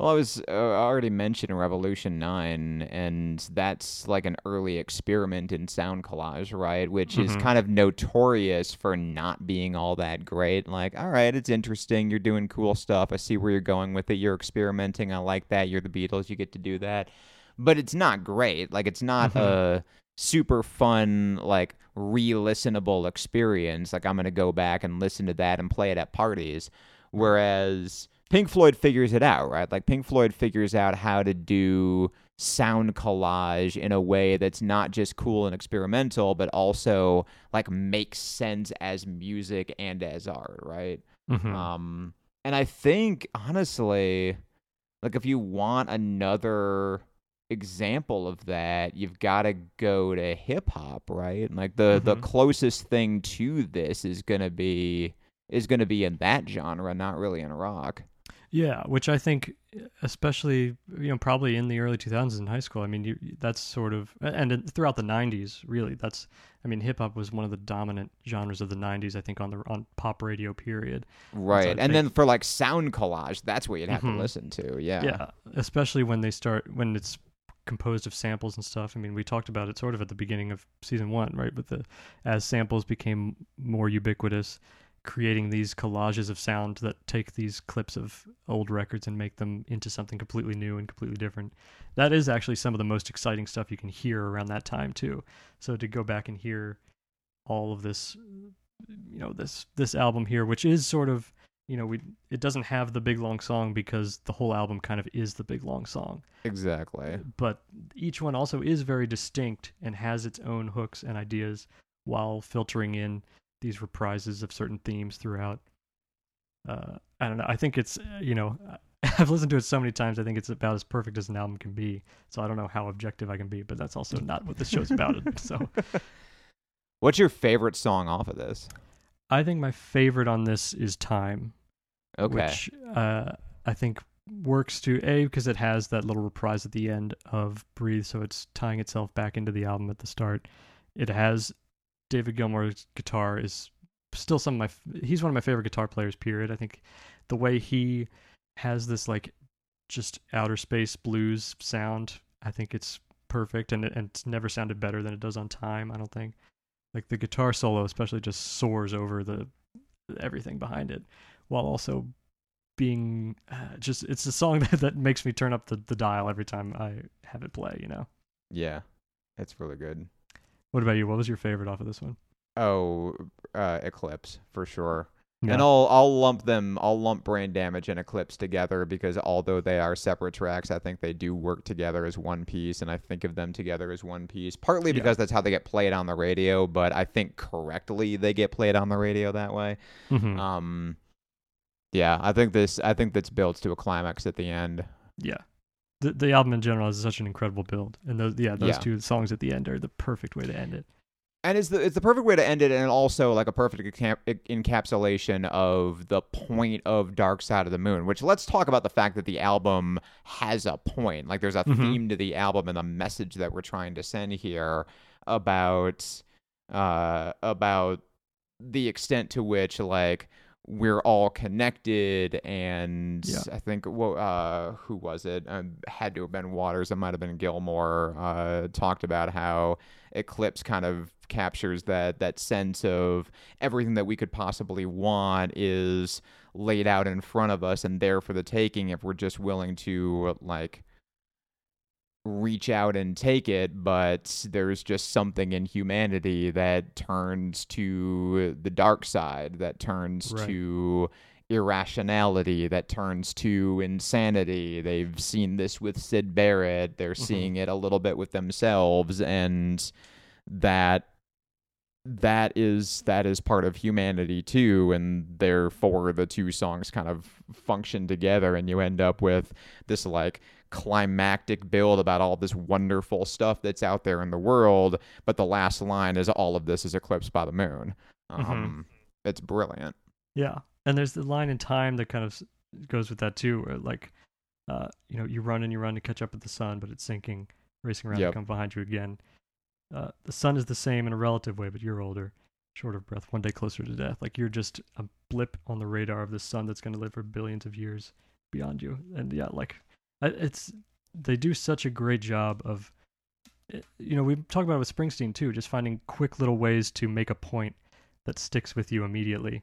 Well, I was already mentioned Revolution 9, and that's like an early experiment in sound collage, right? Which is kind of notorious for not being all that great. Like, all right, it's interesting. You're doing cool stuff. I see where you're going with it. You're experimenting. I like that. You're the Beatles. You get to do that. But it's not great. Like, it's not a super fun, like, re-listenable experience. Like, I'm going to go back and listen to that and play it at parties. Whereas Pink Floyd figures it out, right? Like, Pink Floyd figures out how to do sound collage in a way that's not just cool and experimental, but also, like, makes sense as music and as art, right? And I think, honestly, like, if you want another example of that, you've got to go to hip-hop, right? Like, the closest thing to this is going to be in that genre, not really in rock. Yeah, which I think, especially, you know, probably in the early 2000s in high school, I mean, that's sort of, and throughout the 90s, really, that's, I mean, hip-hop was one of the dominant genres of the 90s, I think, on pop radio period. Right, and then for, like, sound collage, that's what you'd have to listen to, yeah, especially when they start, when it's composed of samples and stuff. I mean, we talked about it sort of at the beginning of season one, right, with the, as samples became more ubiquitous, creating these collages of sound that take these clips of old records and make them into something completely new and completely different. That is actually some of the most exciting stuff you can hear around that time too. So to go back and hear all of this, you know, this album here, which is sort of, you know, it doesn't have the big long song because the whole album kind of is the big long song. Exactly. But each one also is very distinct and has its own hooks and ideas while filtering in these reprises of certain themes throughout. I don't know. I think it's, you know, I've listened to it so many times. I think it's about as perfect as an album can be. So I don't know how objective I can be, but that's also not what this show's about. So, what's your favorite song off of this? I think my favorite on this is Time. Okay. Which I think works to A, because it has that little reprise at the end of Breathe. So it's tying itself back into the album at the start. It has David Gilmour's guitar is still he's one of my favorite guitar players, period. I think the way he has this, like, just outer space blues sound, I think it's perfect, and it's never sounded better than it does on Time, I don't think. Like, the guitar solo especially just soars over the everything behind it, while also being just, it's a song that makes me turn up the dial every time I have it play, you know? Yeah, it's really good. What about you? What was your favorite off of this one? Oh, Eclipse for sure. Yeah. And I'll lump Brain Damage and Eclipse together, because although they are separate tracks, I think they do work together as one piece, and I think of them together as one piece, partly because that's how they get played on the radio, but I think correctly they get played on the radio that way. Yeah, I think this builds to a climax at the end. Yeah. The album in general is such an incredible build, and those two songs at the end are the perfect way to end it. And it's the perfect way to end it, and also like a perfect encapsulation of the point of Dark Side of the Moon. Which, let's talk about the fact that the album has a point. Like, there's a theme to the album and the message that we're trying to send here about the extent to which, like, we're all connected, and I think who was it? Had to have been Waters. It might have been Gilmour. Talked about how Eclipse kind of captures that sense of everything that we could possibly want is laid out in front of us and there for the taking if we're just willing to, like, reach out and take it. But there's just something in humanity that turns to the dark side, that turns to irrationality, that turns to insanity. They've seen this with Syd Barrett. They're seeing it a little bit with themselves, and that is part of humanity too, and therefore the two songs kind of function together, and you end up with this, like, climactic build about all this wonderful stuff that's out there in the world, but the last line is all of this is eclipsed by the moon. It's brilliant. Yeah, and there's the line in Time that kind of goes with that too, where, like, you know, you run to catch up with the sun, but it's sinking, racing around to come behind you again. The sun is the same in a relative way, but you're older, short of breath, one day closer to death. Like, you're just a blip on the radar of the sun that's going to live for billions of years, beyond you. And yeah, like it's, they do such a great job of, you know, we talk about it with Springsteen too, just finding quick little ways to make a point that sticks with you immediately.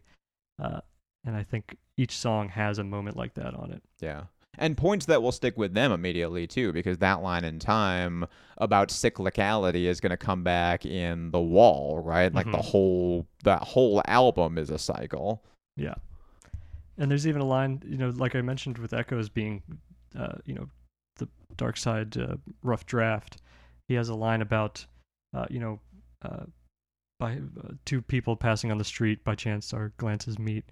And I think each song has a moment like that on it. Yeah. And points that will stick with them immediately, too, because that line in Time about cyclicality is going to come back in The Wall, right? Like that whole album is a cycle. Yeah. And there's even a line, you know, like I mentioned with Echoes being, you know, the Dark Side rough draft. He has a line about, by two people passing on the street, by chance our glances meet.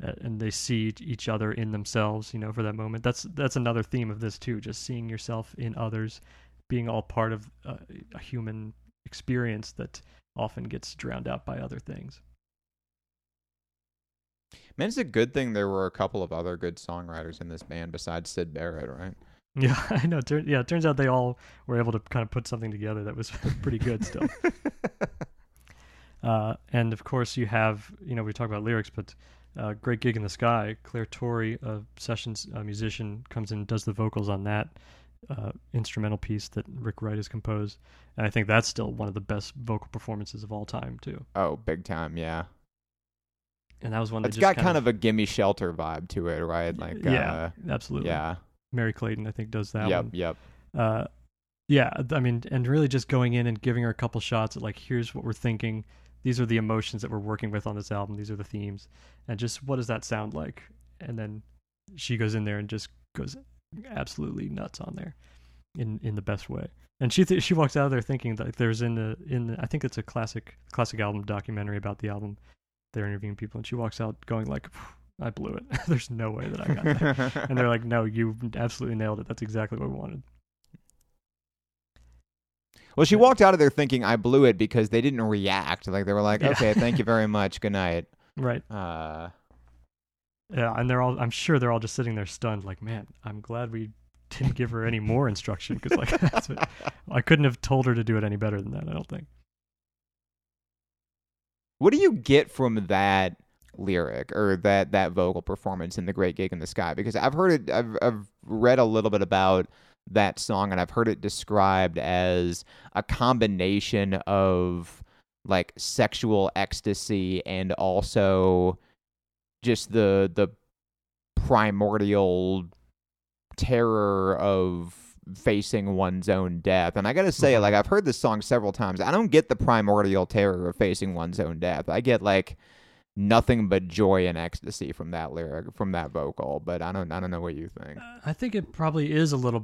And they see each other in themselves, you know, for that moment. That's another theme of this too, just seeing yourself in others, being all part of a human experience that often gets drowned out by other things. Man, it's a good thing there were a couple of other good songwriters in this band besides Syd Barrett, right? Yeah, I know. It turns out they all were able to kind of put something together that was pretty good still. And of course you have, you know, we talk about lyrics, but Great Gig in the Sky, Claire Torrey, a sessions musician, comes in and does the vocals on that instrumental piece that Rick Wright has composed. And I think that's still one of the best vocal performances of all time, too. Oh, big time, yeah. And that was one that it's just got kind of a Gimme Shelter vibe to it, right? Like, yeah, absolutely. Yeah. Mary Clayton, I think, does that one. Yep. Yeah, I mean, and really just going in and giving her a couple shots at, like, here's what we're thinking. These are the emotions that we're working with on this album. These are the themes. And just what does that sound like? And then she goes in there and just goes absolutely nuts on there in the best way. And she walks out of there thinking that there's I think it's a classic album documentary about the album. They're interviewing people and she walks out going like, I blew it. There's no way that I got there. And they're like, no, you absolutely nailed it. That's exactly what we wanted. Well, she walked out of there thinking I blew it because they didn't react. Like they were like, "Okay, thank you very much. Good night." Right. Yeah, and I'm sure they're all just sitting there stunned. Like, man, I'm glad we didn't give her any more instruction because, like, I couldn't have told her to do it any better than that. I don't think. What do you get from that lyric or that vocal performance in The Great Gig in the Sky? Because I've heard it. I've read a little bit about that song, and I've heard it described as a combination of like sexual ecstasy and also just the primordial terror of facing one's own death. And I gotta say, like, I've heard this song several times. I don't get the primordial terror of facing one's own death. I get like nothing but joy and ecstasy from that lyric, from that vocal. But I don't know what you think. I think it probably is a bit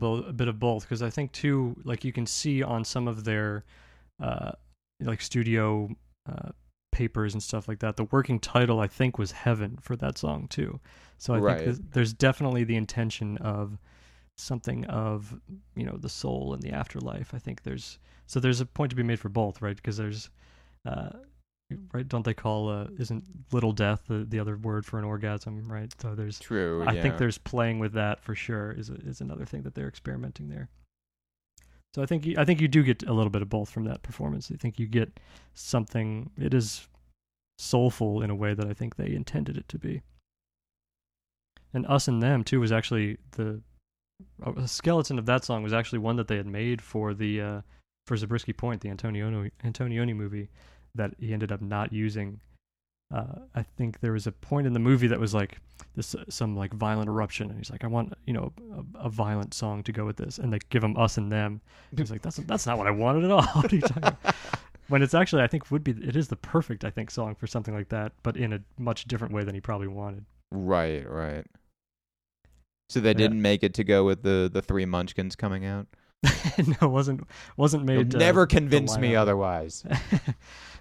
of both, because I think too, like you can see on some of their like studio papers and stuff like that, the working title I think was Heaven for that song too. So I think there's definitely the intention of something of, you know, the soul and the afterlife. I think there's a point to be made for both, right? Because there's right, don't they call isn't little death the other word for an orgasm, right? So there's true. I think there's playing with that for sure is another thing that they're experimenting there. So I think you do get a little bit of both from that performance. I think you get something. It is soulful in a way that I think they intended it to be. And Us and Them too was actually the skeleton of that song was actually one that they had made for the for Zabriskie Point, the Antonioni movie, that he ended up not using. I think there was a point in the movie that was like this, some like violent eruption. And he's like, I want, you know, a violent song to go with this. And they give him Us and Them. And he's like, that's not what I wanted at all. What are you talking about? When it's actually, I think it is the perfect, I think, song for something like that, but in a much different way than he probably wanted. Right. So they didn't make it to go with the three Munchkins coming out? No, wasn't made. You'll never convince me otherwise.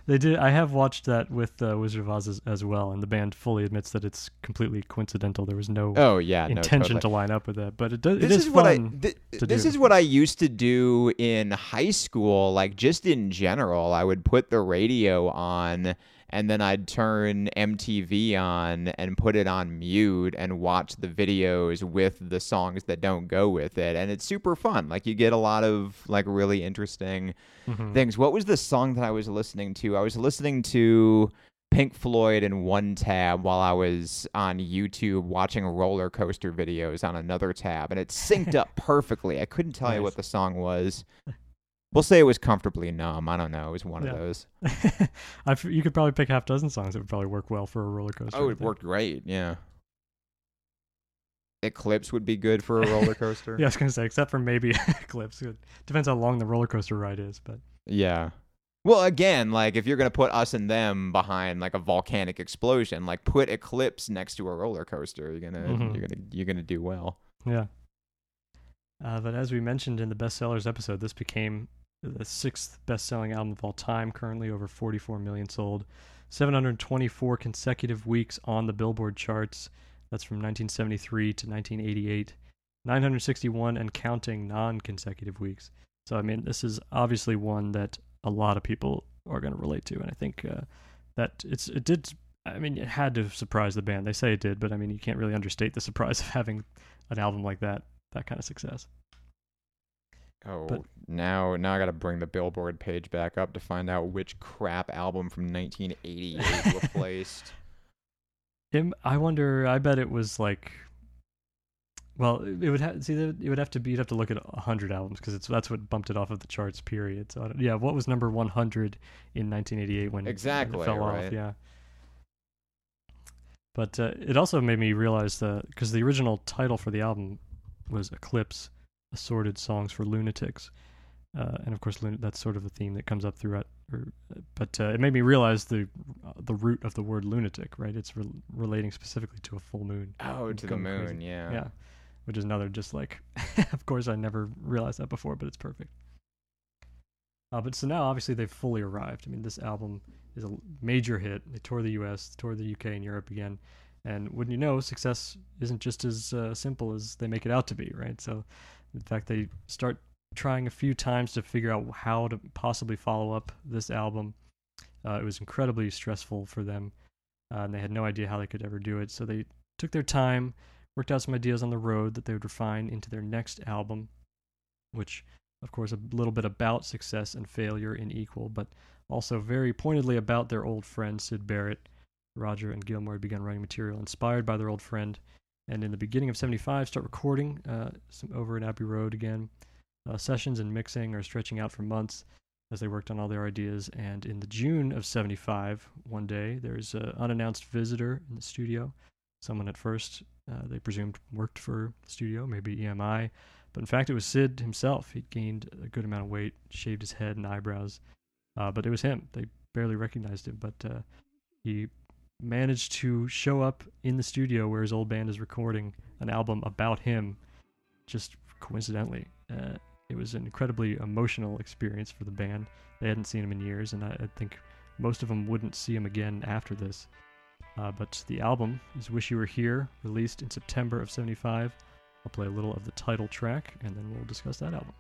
They did. I have watched that with Wizard of Oz as well, and the band fully admits that it's completely coincidental. There was no intention to line up with that, but it does. This is what I used to do in high school. Like just in general, I would put the radio on, and then I'd turn MTV on and put it on mute and watch the videos with the songs that don't go with it. And it's super fun. Like you get a lot of like really interesting things. What was the song that I was listening to? I was listening to Pink Floyd in one tab while I was on YouTube watching roller coaster videos on another tab, and it synced up perfectly. I couldn't tell you what the song was. We'll say it was Comfortably Numb. I don't know. It was one of those. You could probably pick half dozen songs that would probably work well for a roller coaster. Oh, it worked great. Yeah. Eclipse would be good for a roller coaster. Yeah, I was going to say, except for maybe Eclipse. It depends how long the roller coaster ride is, but yeah. Well, again, like if you're going to put Us and Them behind like a volcanic explosion, like put Eclipse next to a roller coaster, you're going to do well. Yeah. But as we mentioned in the bestsellers episode, this became the 6th best-selling album of all time, currently over 44 million sold, 724 consecutive weeks on the Billboard charts. That's from 1973 to 1988, 961 and counting non-consecutive weeks. So, I mean, this is obviously one that a lot of people are going to relate to, and I think that it had to surprise the band. They say it did, but I mean, you can't really understate the surprise of having an album like that kind of success. Oh, but now I got to bring the Billboard page back up to find out which crap album from 1988 replaced. I wonder. I bet it was like, well, you'd have to look at 100 albums because that's what bumped it off of the charts. Period. So what was number 100 in 1988 when it fell off? Yeah. But it also made me realize that because the original title for the album was Eclipse, Assorted Songs for Lunatics. And of course, that's sort of a theme that comes up throughout. But it made me realize the root of the word lunatic, right? It's relating specifically to a full moon. Oh, to the moon, crazy. Yeah. Yeah, which is another just like, of course, I never realized that before, but it's perfect. But so now, obviously, they've fully arrived. I mean, this album is a major hit. They toured the U.S., toured the U.K. and Europe again. And wouldn't you know, success isn't just as simple as they make it out to be, right? So, in fact, they start trying a few times to figure out how to possibly follow up this album. It was incredibly stressful for them, and they had no idea how they could ever do it. So they took their time, worked out some ideas on the road that they would refine into their next album, which, of course, a little bit about success and failure in equal, but also very pointedly about their old friend, Syd Barrett. Roger and Gilmour had begun writing material inspired by their old friend, and in the beginning of 1975, start recording some over at Abbey Road again. Sessions and mixing are stretching out for months as they worked on all their ideas, and in the June of 1975, one day, there's an unannounced visitor in the studio. Someone at first they presumed worked for the studio, maybe EMI, but in fact it was Syd himself. He gained a good amount of weight, shaved his head and eyebrows, but it was him. They barely recognized him, but he managed to show up in the studio where his old band is recording an album about him, just coincidentally. It was an incredibly emotional experience for the band. They hadn't seen him in years, and I think most of them wouldn't see him again after this. But the album is Wish You Were Here, released in September of 1975. I'll play a little of the title track, and then we'll discuss that album.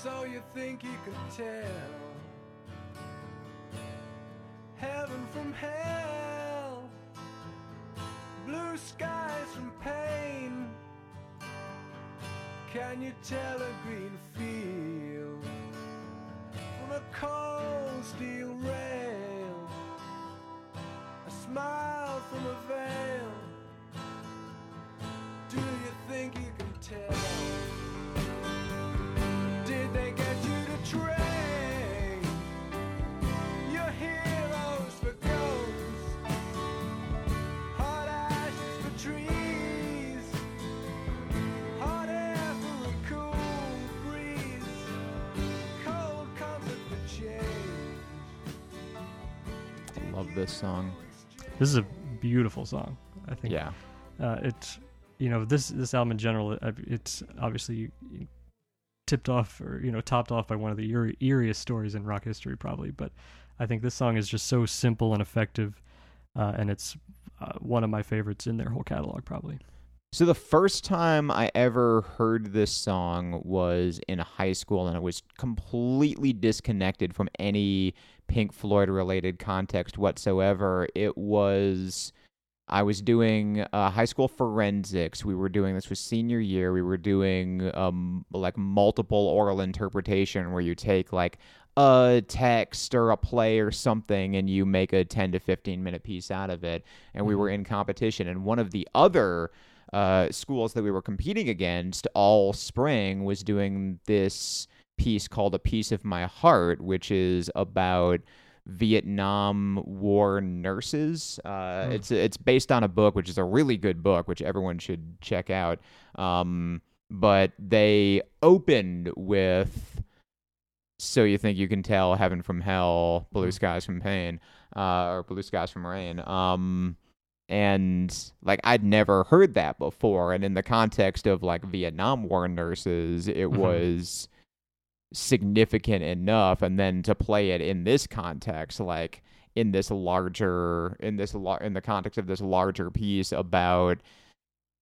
So you think you could tell heaven from hell, blue skies from pain? Can you tell a green field from a cold steel rail, a smile from a veil? Do you think you can tell? Did they get you to train? love this song. This is a beautiful song, I think. Yeah. It's, you know, this album in general, it's obviously tipped off or, you know, topped off by one of the eeriest stories in rock history probably, but I think this song is just so simple and effective, and it's one of my favorites in their whole catalog probably. So the first time I ever heard this song was in high school, and it was completely disconnected from any Pink Floyd-related context whatsoever. It was, I was doing high school forensics. We were doing, this was senior year, we were doing like multiple oral interpretation where you take like a text or a play or something and you make a 10 to 15 minute piece out of it. And we were in competition, and one of the other schools that we were competing against all spring was doing this piece called A Piece of My Heart, which is about Vietnam War nurses. It's based on a book, which is a really good book, which everyone should check out. But they opened with So You Think You Can Tell, Heaven from Hell, Blue Skies from Pain, or Blue Skies from Rain. And like I'd never heard that before, and in the context of like Vietnam War nurses, it was significant enough. And then to play it in this context, like in this larger, in the context of this larger piece about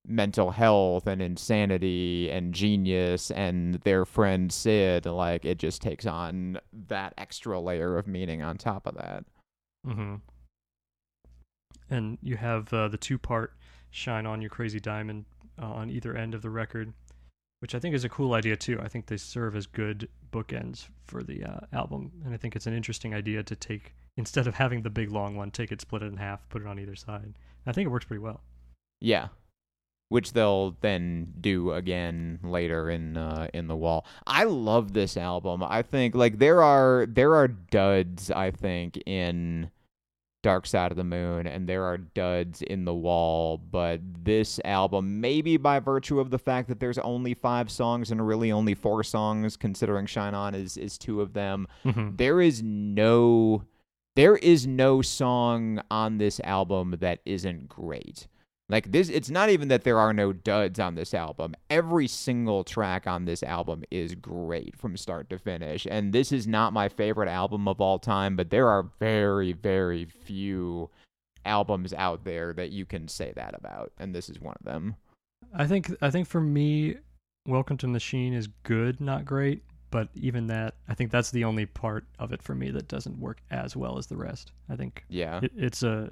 mental health and insanity and genius and their friend Syd, like it just takes on that extra layer of meaning on top of that. Mm-hmm. And you have the two-part Shine On Your Crazy Diamond on either end of the record, which I think is a cool idea, too. I think they serve as good bookends for the album, and I think it's an interesting idea to take, instead of having the big long one, take it, split it in half, put it on either side. I think it works pretty well. Yeah, which they'll then do again later in The Wall. I love this album. I think like there are duds, I think, in Dark Side of the Moon, and there are duds in The Wall, but this album, maybe by virtue of the fact that there's only 5 songs and really only 4 songs, considering Shine On is 2 of them, there is no song on this album that isn't great. Like this, it's not even that there are no duds on this album. Every single track on this album is great from start to finish. And this is not my favorite album of all time, but there are very, very few albums out there that you can say that about, and this is one of them. I think for me, Welcome to the Machine is good, not great, but even that, I think that's the only part of it for me that doesn't work as well as the rest. I think it's a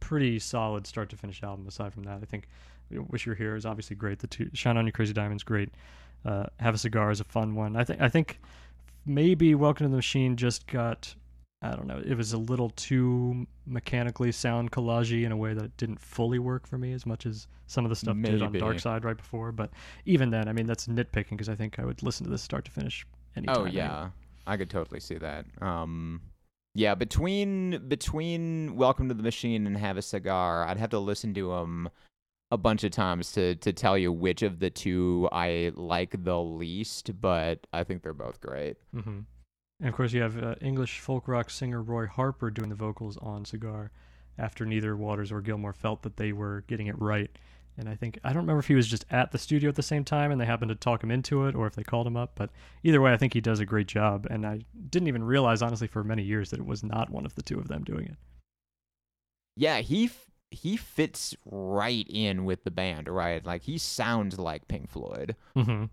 pretty solid start to finish album. Aside from that, I think Wish You Were Here is obviously great. The two Shine On Your Crazy Diamond's great. Have a Cigar is a fun one. I think maybe Welcome to the Machine just got, I don't know, it was a little too mechanically sound collagey in a way that didn't fully work for me as much as some of the stuff maybe did on Dark Side right before. But even then, I mean, that's nitpicking because I think I would listen to this start to finish anytime. Oh yeah, anyway. I could totally see that. Yeah, between Welcome to the Machine and Have a Cigar, I'd have to listen to them a bunch of times to tell you which of the two I like the least, but I think they're both great. Mm-hmm. And of course you have English folk rock singer Roy Harper doing the vocals on Cigar after neither Waters or Gilmour felt that they were getting it right. And I think, I don't remember if he was just at the studio at the same time and they happened to talk him into it or if they called him up, but either way, I think he does a great job. And I didn't even realize, honestly, for many years that it was not one of the two of them doing it. Yeah, he fits right in with the band, right? Like, he sounds like Pink Floyd. Mm-hmm.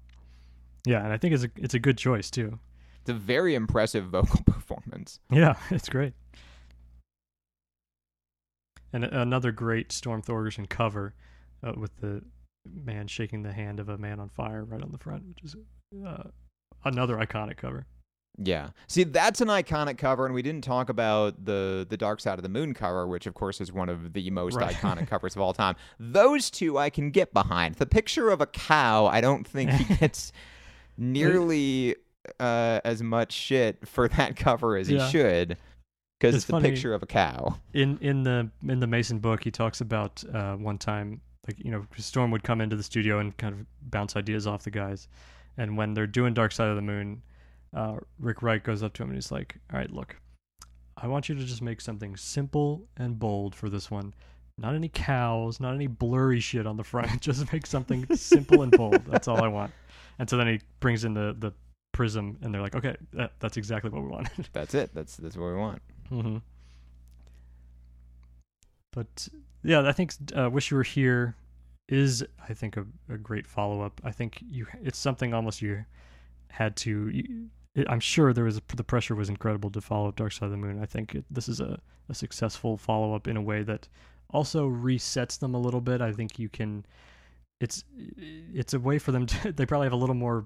Yeah, and I think it's a good choice, too. It's a very impressive vocal performance. Yeah, it's great. And another great Storm Thorgerson cover, with the man shaking the hand of a man on fire right on the front, which is another iconic cover. Yeah. See, that's an iconic cover, and we didn't talk about the Dark Side of the Moon cover, which, of course, is one of the most iconic covers of all time. Those two I can get behind. The picture of a cow, I don't think he gets nearly as much shit for that cover as he should. Because it's the picture of a cow. In the Mason book, he talks about one time, like, you know, Storm would come into the studio and kind of bounce ideas off the guys. And when they're doing Dark Side of the Moon, Rick Wright goes up to him and he's like, all right, look, I want you to just make something simple and bold for this one. Not any cows, not any blurry shit on the front. Just make something simple and bold. That's all I want. And so then he brings in the prism, and they're like, okay, that's exactly what we wanted. That's it. That's what we want. Mm-hmm. But yeah, I think Wish You Were Here is, I think, a great follow-up. I think it's something almost you had to... I'm sure the pressure was incredible to follow up Dark Side of the Moon. I think this is a successful follow-up in a way that also resets them a little bit. I think you can... It's a way for them to... They probably have a little more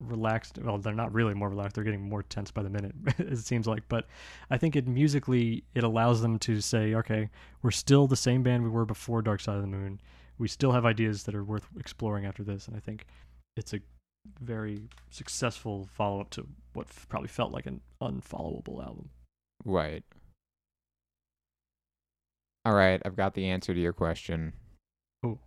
relaxed... Well, they're not really more relaxed. They're getting more tense by the minute, it seems like. But I think musically, it allows them to say, okay, we're still the same band we were before Dark Side of the Moon. We still have ideas that are worth exploring after this. And I think it's a very successful follow-up to what probably felt like an unfollowable album. Right. All right, I've got the answer to your question. Oh.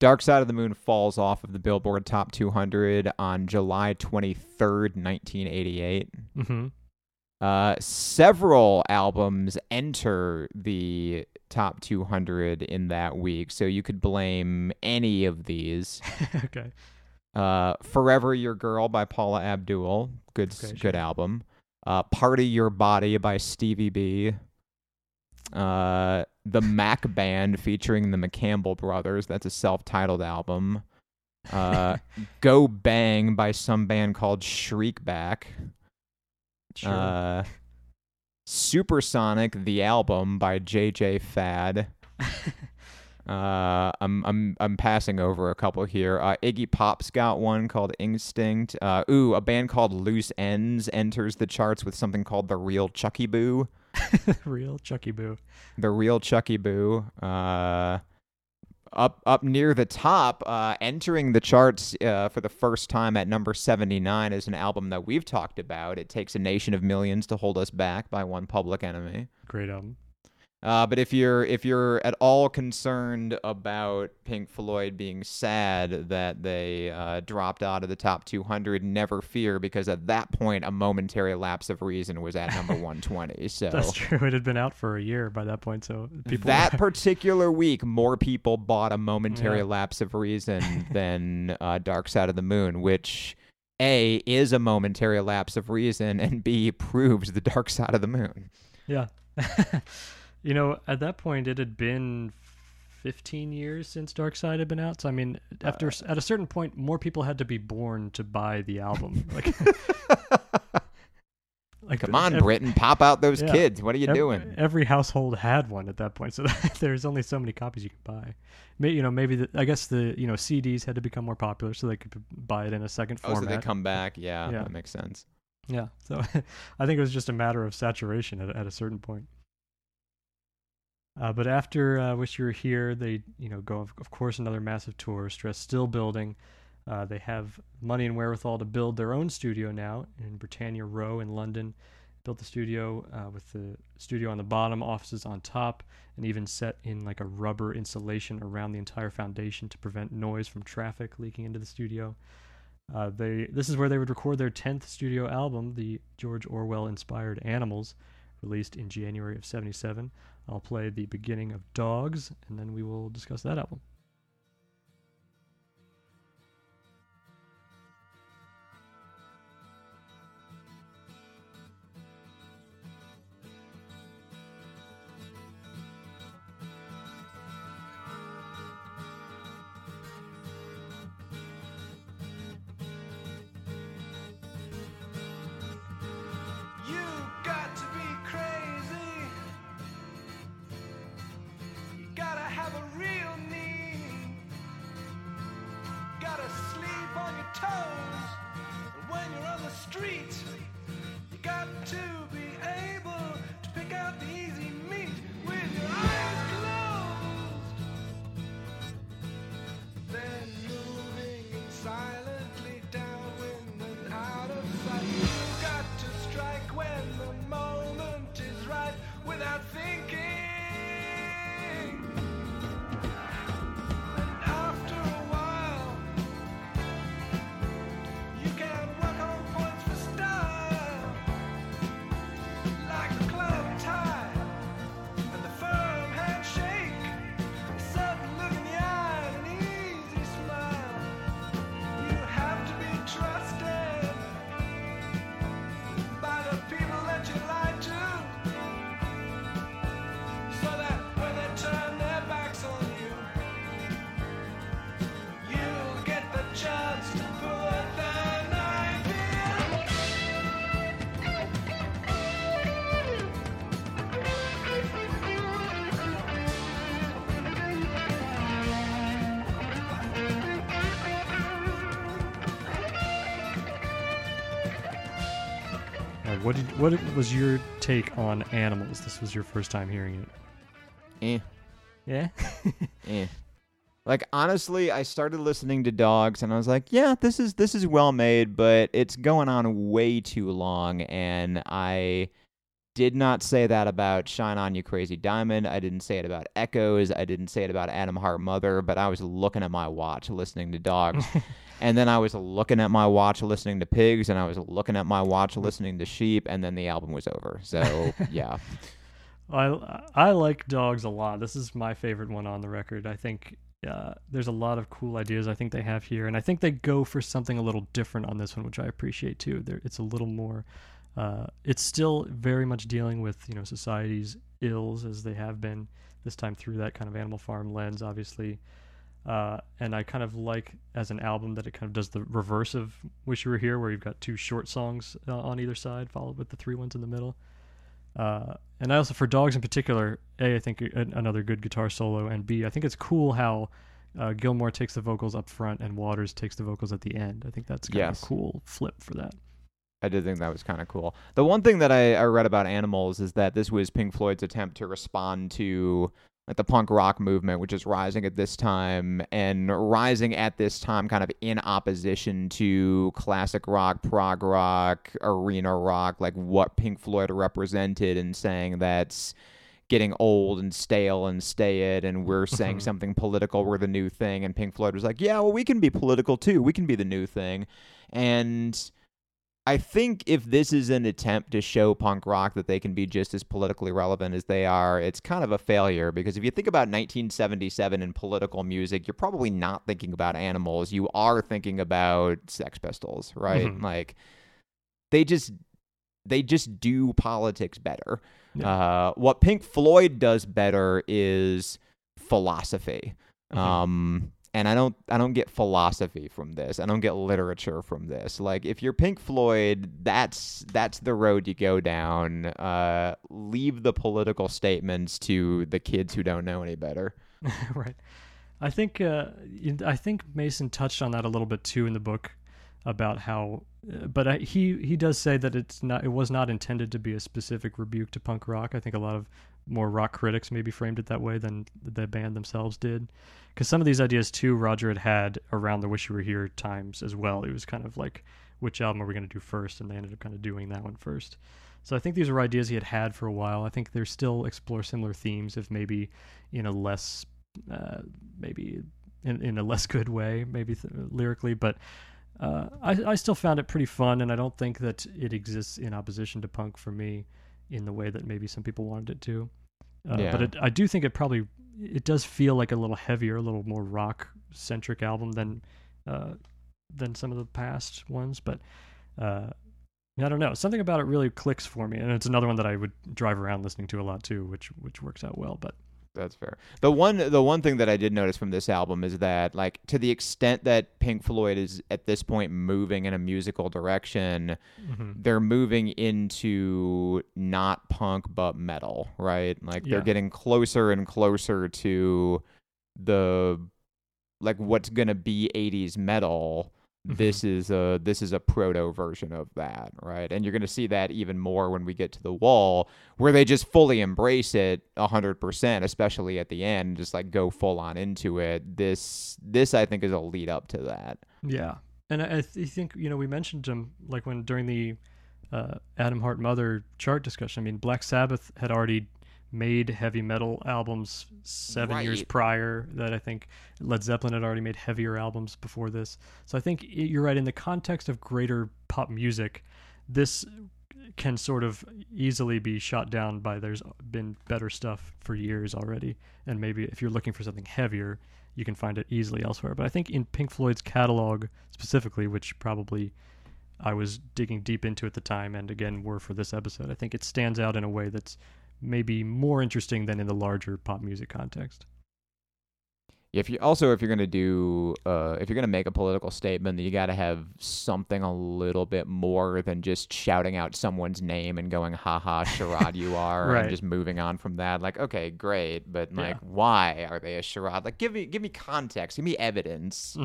Dark Side of the Moon falls off of the Billboard Top 200 on July 23rd, 1988. Mm-hmm. Several albums enter the Top 200 in that week, so you could blame any of these. Okay. Forever Your Girl by Paula Abdul. Good album. Party Your Body by Stevie B. The Mac Band featuring the McCampbell Brothers. That's a self-titled album. Go Bang by some band called Shriekback. Sure. Supersonic, the album by JJ Fad. I'm passing over a couple here. Iggy Pop's got one called Instinct. A band called Loose Ends enters the charts with something called The Real Chucky Boo. The Real Chucky Boo. Up near the top, entering the charts for the first time at number 79 is an album that we've talked about. It Takes a Nation of Millions to Hold Us Back by One Public Enemy. Great album. But if you're at all concerned about Pink Floyd being sad that they dropped out of the top 200, never fear, because at that point a momentary lapse of reason was at number 120. So that's true. It had been out for a year by that point. So particular week, more people bought a momentary lapse of reason than Dark Side of the Moon, which A, is a momentary lapse of reason, and B, proves the Dark Side of the Moon. Yeah. You know, at that point, it had been 15 years since Dark Side had been out. So, I mean, at a certain point, more people had to be born to buy the album. Like come on, Britain, pop out those kids. What are you doing? Every household had one at that point. So there's only so many copies you could buy. I guess the CDs had to become more popular so they could buy it in a second format. So they come back. Yeah, that makes sense. Yeah. So I think it was just a matter of saturation at a certain point. But after Wish You Were Here, they go, of course, another massive tour, stress still building. They have money and wherewithal to build their own studio now in Britannia Row in London. Built the studio with the studio on the bottom, offices on top, and even set in like a rubber insulation around the entire foundation to prevent noise from traffic leaking into the studio. This is where they would record their 10th studio album, the George Orwell-inspired Animals, released in January of 77. I'll play the beginning of Dogs, and then we will discuss that album. Have a real need. What was your take on Animals? This was your first time hearing it. Eh. Yeah? Eh. Like, honestly, I started listening to Dogs, and I was like, yeah, this is well made, but it's going on way too long, and I did not say that about Shine On You Crazy Diamond. I didn't say it about Echoes. I didn't say it about Atom Heart Mother, but I was looking at my watch listening to Dogs, and then I was looking at my watch listening to Pigs, and I was looking at my watch listening to Sheep, and then the album was over. So, yeah. I like Dogs a lot. This is my favorite one on the record, I think. There's a lot of cool ideas I think they have here, and I think they go for something a little different on this one, which I appreciate too. It's a little more. It's still very much dealing with, you know, society's ills as they have been this time through that kind of Animal Farm lens, obviously. And I kind of like as an album that it kind of does the reverse of Wish You Were Here, where you've got two short songs on either side, followed with the three ones in the middle. And I also, for Dogs in particular, A, I think another good guitar solo, and B, I think it's cool how Gilmour takes the vocals up front and Waters takes the vocals at the end. I think that's kind of a cool flip for that. I did think that was kind of cool. The one thing that I read about Animals is that this was Pink Floyd's attempt to respond to like the punk rock movement, which is rising at this time kind of in opposition to classic rock, prog rock, arena rock, like what Pink Floyd represented, and saying that's getting old and stale and staid, and we're saying something political, we're the new thing. And Pink Floyd was like, yeah, well, we can be political too. We can be the new thing. And I think if this is an attempt to show punk rock that they can be just as politically relevant as they are, it's kind of a failure, because if you think about 1977 and political music, you're probably not thinking about Animals. You are thinking about Sex Pistols, right? Mm-hmm. Like they just do politics better. Yeah. What Pink Floyd does better is philosophy. Mm-hmm. And I don't get philosophy from this. I don't get literature from this. Like, if you're Pink Floyd, that's the road you go down. Leave the political statements to the kids who don't know any better. Right. I think Mason touched on that a little bit too in the book about how, but he does say that it was not intended to be a specific rebuke to punk rock. I think a lot of more rock critics maybe framed it that way than the band themselves did, because some of these ideas too Roger had around the Wish You Were Here times as well. It was kind of like, which album are we going to do first? And they ended up kind of doing that one first. So I think these were ideas he had for a while. I think they still explore similar themes, if maybe in a less maybe in a less good way, maybe lyrically, but I still found it pretty fun, and I don't think that it exists in opposition to punk for me in the way that maybe some people wanted it to. But I do think it does feel like a little heavier, a little more rock-centric album than some of the past ones. But I don't know. Something about it really clicks for me, and it's another one that I would drive around listening to a lot too, which works out well, but... That's fair. The one thing that I did notice from this album is that, like, to the extent that Pink Floyd is at this point moving in a musical direction, they're moving into not punk but metal, right? Like they're getting closer and closer to the, like, what's gonna be 80s metal. This is a proto version of that, right? And you're going to see that even more when we get to The Wall, where they just fully embrace it 100%, especially at the end, just like go full on into it. This I think is a lead up to that. Yeah, and I think you know, we mentioned them like when during the Atom Heart Mother chart discussion. I mean, Black Sabbath had already made heavy metal albums 7 years prior. That I think Led Zeppelin had already made heavier albums before this. So I think you're right. In the context of greater pop music, this can sort of easily be shot down by there's been better stuff for years already. And maybe if you're looking for something heavier, you can find it easily elsewhere. But I think in Pink Floyd's catalog specifically, which probably I was digging deep into at the time and again were for this episode, I think it stands out in a way that's maybe more interesting than in the larger pop music context. If you're going to make a political statement, then you got to have something a little bit more than just shouting out someone's name and going, haha, charade you are, right, and just moving on from that. Like, okay, great, but like, why are they a charade? Like, give me context, give me evidence.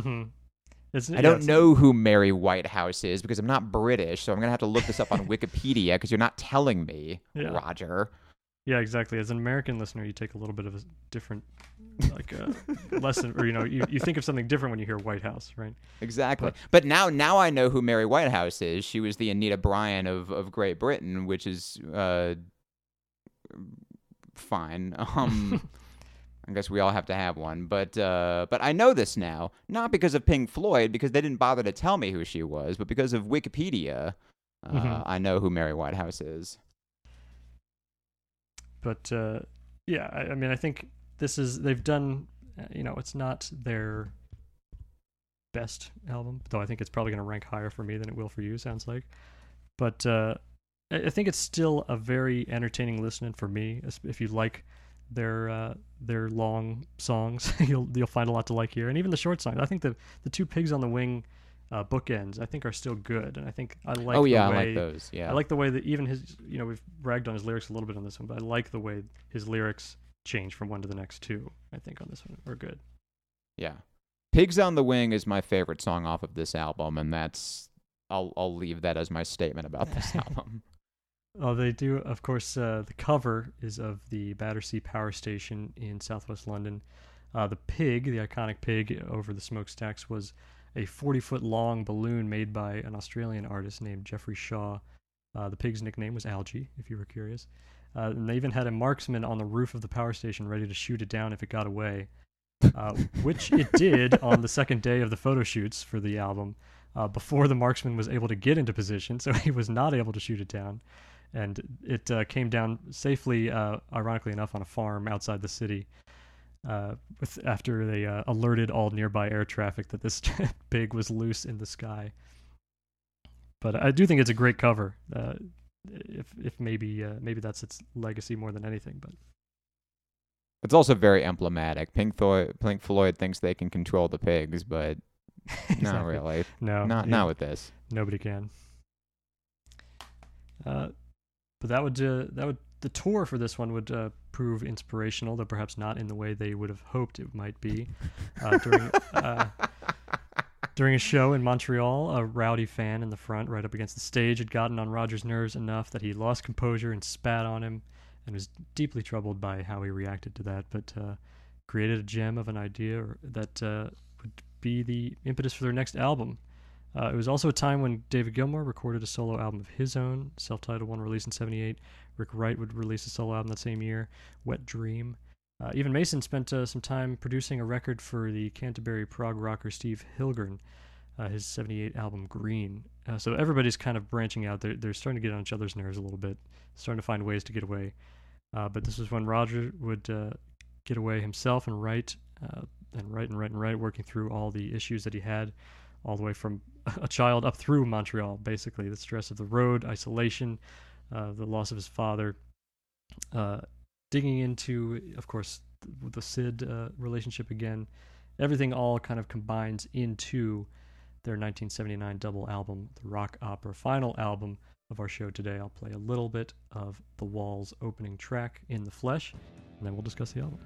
I don't know who Mary Whitehouse is because I'm not British, so I'm going to have to look this up on Wikipedia because you're not telling me, Roger. Yeah, exactly. As an American listener, you take a little bit of a different lesson, or you think of something different when you hear White House, right? Exactly. But now I know who Mary Whitehouse is. She was the Anita Bryan of Great Britain, which is fine. I guess we all have to have one, but I know this now, not because of Pink Floyd, because they didn't bother to tell me who she was, but because of Wikipedia, I know who Mary Whitehouse is. But I think this is, they've done, it's not their best album, though I think it's probably going to rank higher for me than it will for you, sounds like. But I think it's still a very entertaining listen for me. If you like their long songs, you'll find a lot to like here, and even the short songs. I think the Two Pigs on the Wing bookends, I think, are still good, and I think I like. Oh yeah, the way, I like those. Yeah, I like the way that even his, we've ragged on his lyrics a little bit on this one, but I like the way his lyrics change from one to the next two. I think on this one are good. Yeah, Pigs on the Wing is my favorite song off of this album, and that's I'll leave that as my statement about this album. Oh, they do. Of course, the cover is of the Battersea Power Station in southwest London. The pig, the iconic pig over the smokestacks, was a 40-foot-long balloon made by an Australian artist named Geoffrey Shaw. The pig's nickname was Algie, if you were curious. And they even had a marksman on the roof of the power station ready to shoot it down if it got away, which it did on the second day of the photo shoots for the album, before the marksman was able to get into position, so he was not able to shoot it down. And it came down safely, ironically enough, on a farm outside the city after they alerted all nearby air traffic that this pig was loose in the sky. But I do think it's a great cover, if maybe that's its legacy more than anything. But it's also very emblematic. Pink Floyd thinks they can control the pigs, but exactly. Not really. Not with this. Nobody can. But that would the tour for this one would prove inspirational, though perhaps not in the way they would have hoped it might be. During a show in Montreal, a rowdy fan in the front, right up against the stage, had gotten on Roger's nerves enough that he lost composure and spat on him, and was deeply troubled by how he reacted to that. But created a gem of an idea that would be the impetus for their next album. It was also a time when David Gilmour recorded a solo album of his own, self-titled one released in 1978. Rick Wright would release a solo album that same year, Wet Dream. Even Mason spent some time producing a record for the Canterbury prog rocker Steve Hilgren, his 1978 album Green. So everybody's kind of branching out. They're starting to get on each other's nerves a little bit, starting to find ways to get away. But this was when Roger would get away himself and write, working through all the issues that he had, all the way from a child up through Montreal, basically. The stress of the road, isolation, the loss of his father, digging into, of course, the Syd relationship again. Everything all kind of combines into their 1979 double album, the rock opera final album of our show today. I'll play a little bit of The Wall's opening track, In the Flesh, and then we'll discuss the album.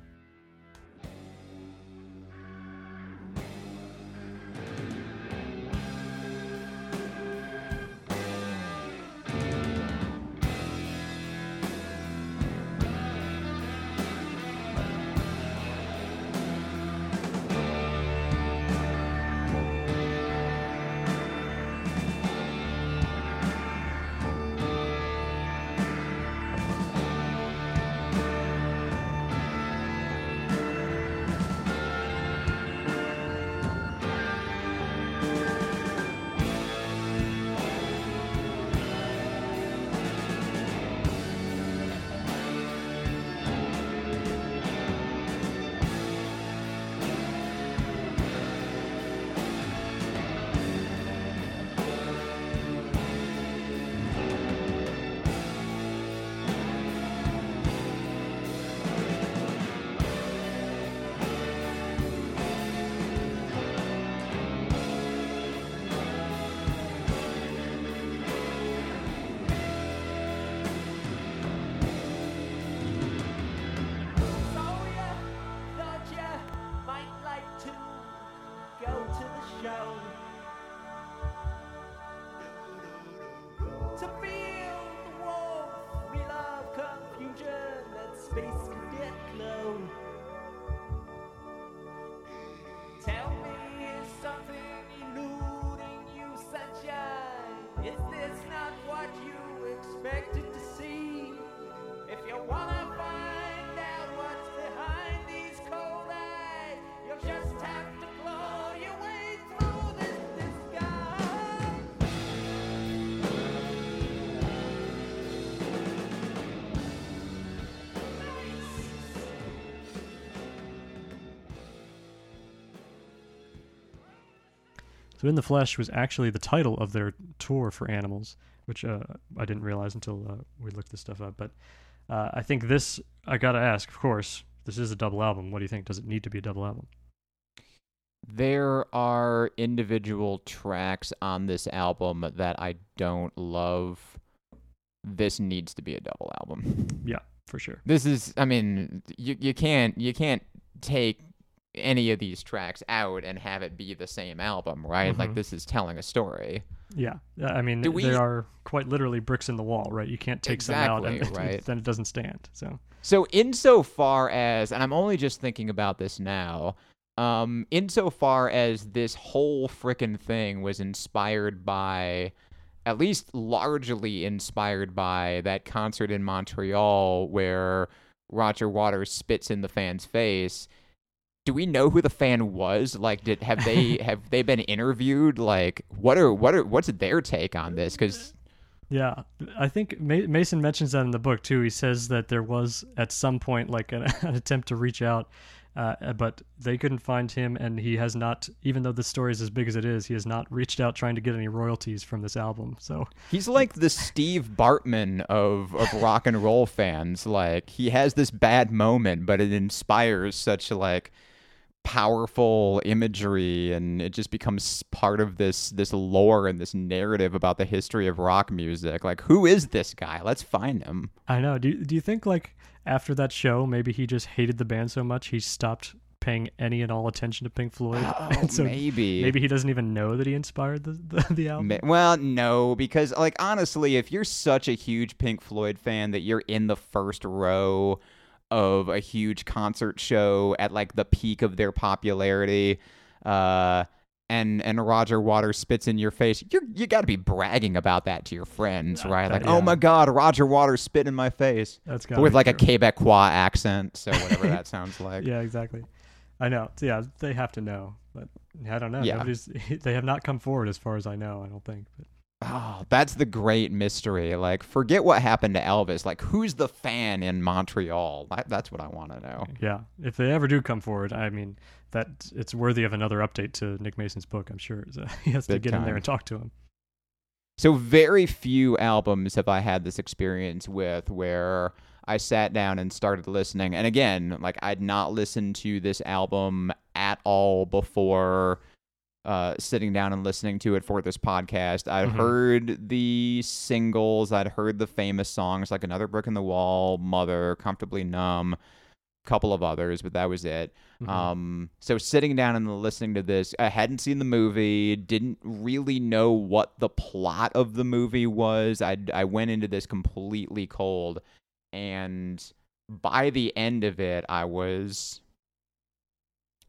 space cadet glow. Tell me, is something eluding you, sunshine? Is this not what you expected to see? If you wanna find out what's behind these cold eyes, you'll just have to blow your way. So In the Flesh was actually the title of their tour for Animals, which I didn't realize until we looked this stuff up. But I think this, I got to ask, of course, this is a double album. What do you think? Does it need to be a double album? There are individual tracks on this album that I don't love. This needs to be a double album. Yeah, for sure. This is, I mean, you can't take any of these tracks out and have it be the same album, right? Mm-hmm. Like, this is telling a story. Yeah. I mean, they are quite literally bricks in the wall, right? You can't take some out and right? Then it doesn't stand. So insofar as, and I'm only just thinking about this now, insofar as this whole frickin' thing was inspired by, at least largely inspired by, that concert in Montreal where Roger Waters spits in the fan's face, do we know who the fan was? Like, have they been interviewed? Like, what's their take on this? Because yeah, I think Mason mentions that in the book too. He says that there was at some point like an attempt to reach out, but they couldn't find him, and he has not. Even though the story is as big as it is, he has not reached out trying to get any royalties from this album. So he's like the Steve Bartman of rock and roll fans. Like, he has this bad moment, but it inspires such like powerful imagery, and it just becomes part of this lore and this narrative about the history of rock music. Like, who is this guy? Let's find him. I know. Do you think like after that show, maybe he just hated the band so much he stopped paying any and all attention to Pink Floyd? Oh, so maybe he doesn't even know that he inspired the album. Well, no, because like honestly, if you're such a huge Pink Floyd fan that you're in the first row of a huge concert show at like the peak of their popularity, and Roger Waters spits in your face, you got to be bragging about that to your friends, right? Like, oh my God, Roger Waters spit in my face. That's with like true. A Quebecois accent, so whatever that sounds like. Yeah, exactly. I know. Yeah, they have to know, but I don't know. Yeah. They have not come forward as far as I know. I don't think. But. Oh, that's the great mystery. Like, forget what happened to Elvis. Like, who's the fan in Montreal? That's what I want to know. Yeah. If they ever do come forward, I mean, that it's worthy of another update to Nick Mason's book, I'm sure. So he has Big to get time. In there and talk to him. So very few albums have I had this experience with where I sat down and started listening. And again, like, I'd not listened to this album at all before sitting down and listening to it for this podcast. I'd heard the singles. I'd heard the famous songs like Another Brick in the Wall, Mother, Comfortably Numb, couple of others, but that was it. So sitting down and listening to this, I hadn't seen the movie, didn't really know what the plot of the movie was. I went into this completely cold, and by the end of it, I was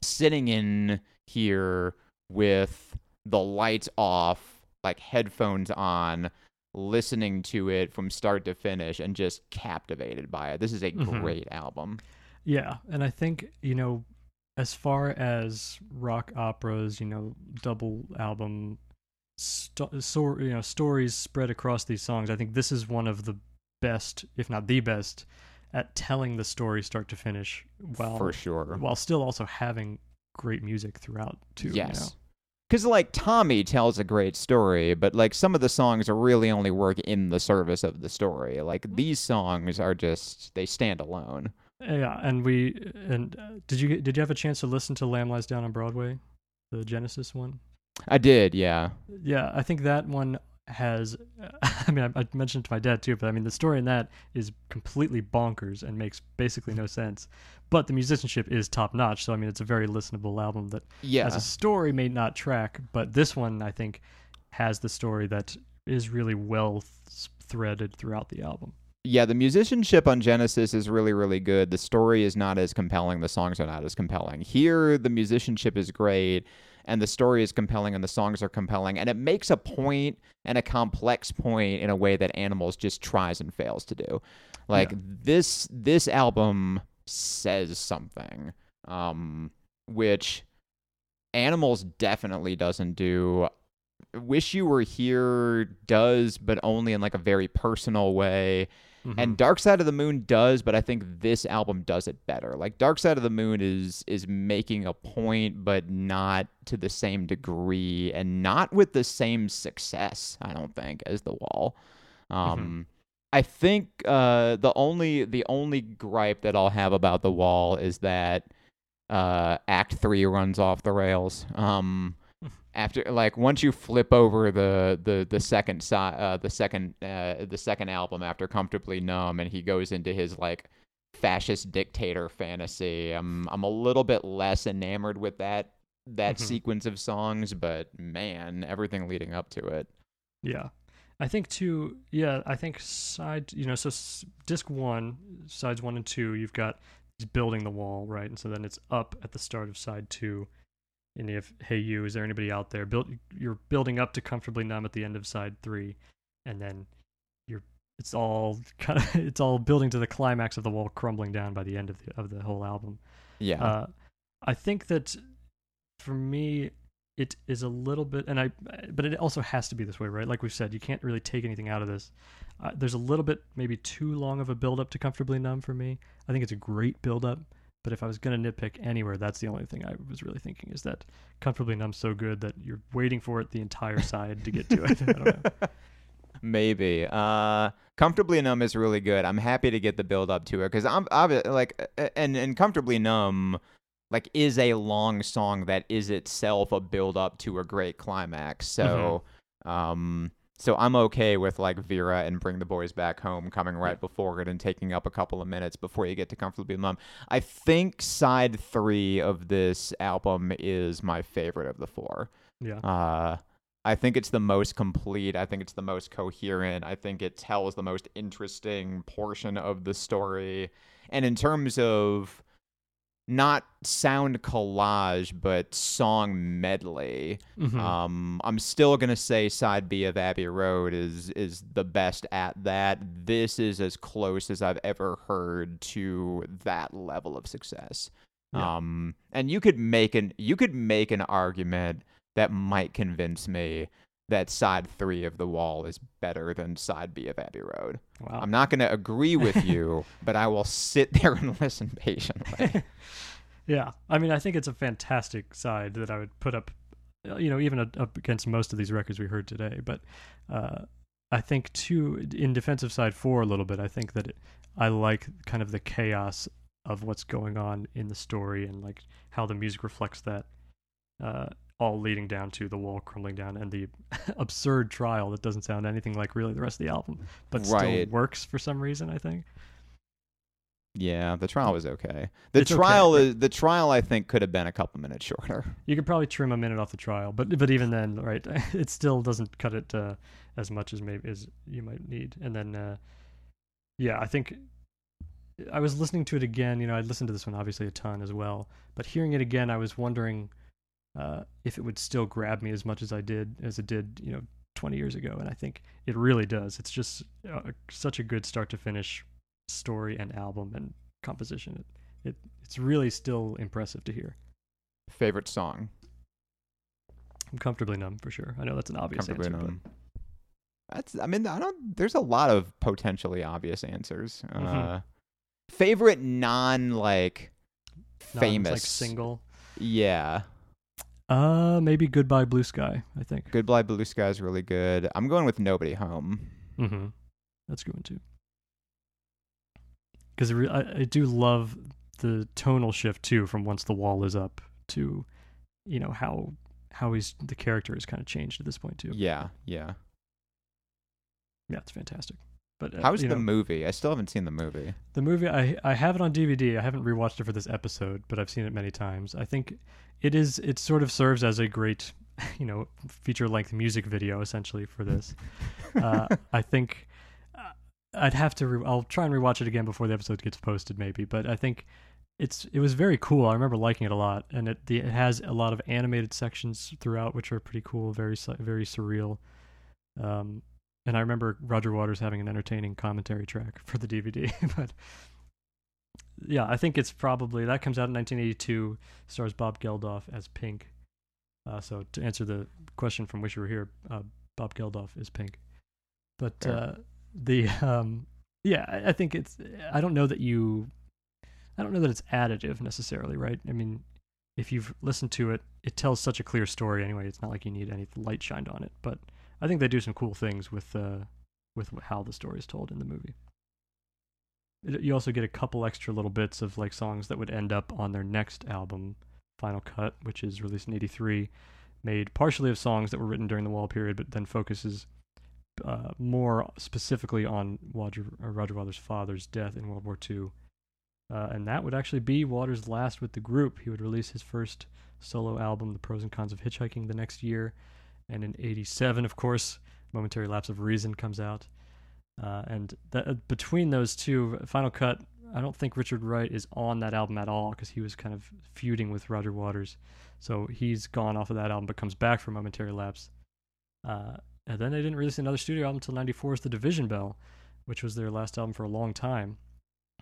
sitting in here with the lights off, like headphones on, listening to it from start to finish and just captivated by it. This is a great album. Yeah, and I think, you know, as far as rock operas, you know, double album stories spread across these songs, I think this is one of the best, if not the best, at telling the story start to finish while still also having great music throughout too. Yes, because you know? Like Tommy tells a great story, but like some of the songs really only work in the service of the story. Like these songs are just, they stand alone. Yeah, did you have a chance to listen to Lamb Lies Down on Broadway, the Genesis one? I did, yeah. Yeah, I think that one has, I mean, I mentioned it to my dad too, but I mean the story in that is completely bonkers and makes basically no sense, but the musicianship is top notch. So I mean, it's a very listenable album that as a story may not track, but this one I think has the story that is really well threaded throughout the album. yeah, the musicianship on Genesis is really, really good. The story is not as compelling. The songs are not as compelling. Here, the musicianship is great, and the story is compelling, and the songs are compelling, and it makes a point, and a complex point, in a way that Animals just tries and fails to do. Like, yeah. This album says something, which Animals definitely doesn't do. Wish You Were Here does, but only in like a very personal way. Mm-hmm. And Dark Side of the Moon does, but I think this album does it better. Like, Dark Side of the Moon is making a point, but not to the same degree and not with the same success, I don't think, as The Wall. Mm-hmm. I think the only gripe that I'll have about The Wall is that Act 3 runs off the rails. After, like, once you flip over the second album after Comfortably Numb, and he goes into his like fascist dictator fantasy, I'm a little bit less enamored with that sequence of songs, but man, everything leading up to it. Yeah, I think too. Yeah, I think disc one, sides 1 and 2, you've got he's building the wall, right, and so then it's up at the start of side 2. And if, hey, you, is there anybody out there? You're building up to Comfortably Numb at the end of side 3, and then it's all building to the climax of The Wall crumbling down by the end of the whole album. Yeah, I think that for me it is a little bit, but it also has to be this way, right? Like we've said, you can't really take anything out of this. There's a little bit maybe too long of a build up to Comfortably Numb for me. I think it's a great build up. But if I was going to nitpick anywhere, that's the only thing I was really thinking, is that Comfortably Numb's so good that you're waiting for it the entire side to get to it. I don't know. Maybe. Comfortably Numb is really good. I'm happy to get the build up to it, because I'm like, and Comfortably Numb like is a long song that is itself a build up to a great climax. So, mm-hmm. So I'm okay with like Vera and Bring the Boys Back Home coming right before it and taking up a couple of minutes before you get to Comfortably Numb. I think side 3 of this album is my favorite of the 4. Yeah. I think it's the most complete. I think it's the most coherent. I think it tells the most interesting portion of the story. And in terms of not sound collage, but song medley. Mm-hmm. I'm still gonna say side B of Abbey Road is the best at that. This is as close as I've ever heard to that level of success. Yeah. And you could make an argument that might convince me that side 3 of The Wall is better than side B of Abbey Road. Wow. I'm not going to agree with you, but I will sit there and listen patiently. Yeah. I mean, I think it's a fantastic side that I would put up, you know, even up against most of these records we heard today. But I think, too, in defense of side 4 a little bit, I think that I like kind of the chaos of what's going on in the story and, like, how the music reflects that. All leading down to the wall crumbling down and the absurd trial that doesn't sound anything like really the rest of the album, but still works for some reason, I think. Yeah, the trial was okay. The trial, I think, could have been a couple minutes shorter. You could probably trim a minute off the trial, but even then, right, it still doesn't cut it as much as maybe as you might need. And then, yeah, I think I was listening to it again. You know, I listened to this one obviously a ton as well, but hearing it again, I was wondering. If it would still grab me as much as it did, you know, 20 years ago. And I think it really does. It's just such a good start to finish story and album and composition. It's really still impressive to hear. Favorite song? I'm Comfortably Numb for sure. I know that's an obvious answer. Numb. There's a lot of potentially obvious answers. Mm-hmm. Favorite famous like single. Yeah. Maybe Goodbye Blue Sky, I think. Goodbye Blue Sky is really good. I'm going with Nobody Home. Mm-hmm. That's a good one, too. Because I do love the tonal shift, too, from once the wall is up to, you know, how the character is kind of changed at this point, too. Yeah, yeah. Yeah, it's fantastic. But how's the movie? I still haven't seen the movie. The movie, I have it on DVD. I haven't rewatched it for this episode, but I've seen it many times. I think it sort of serves as a great, you know, feature-length music video essentially for this. I think I'd have to. I'll try and rewatch it again before the episode gets posted, maybe. But I think it was very cool. I remember liking it a lot, and it has a lot of animated sections throughout, which are pretty cool, very very surreal. And I remember Roger Waters having an entertaining commentary track for the DVD. But yeah, I think it's probably that comes out in 1982. Stars Bob Geldof as Pink. So to answer the question from Wish You Were Here, Bob Geldof is Pink. But I think it's. I don't know that it's additive necessarily, right? I mean, if you've listened to it, it tells such a clear story anyway. It's not like you need any light shined on it. But I think they do some cool things with how the story is told in the movie. You also get a couple extra little bits of like songs that would end up on their next album, Final Cut, which is released in '83, made partially of songs that were written during the Wall period, but then focuses more specifically on Roger Waters' father's death in World War II. And that would actually be Waters' last with the group. He would release his first solo album, The Pros and Cons of Hitchhiking, the next year. And in '87, of course, Momentary Lapse of Reason comes out. Between those two, Final Cut, I don't think Richard Wright is on that album at all because he was kind of feuding with Roger Waters. So he's gone off of that album but comes back for Momentary Lapse. And then they didn't release another studio album until '94's The Division Bell, which was their last album for a long time.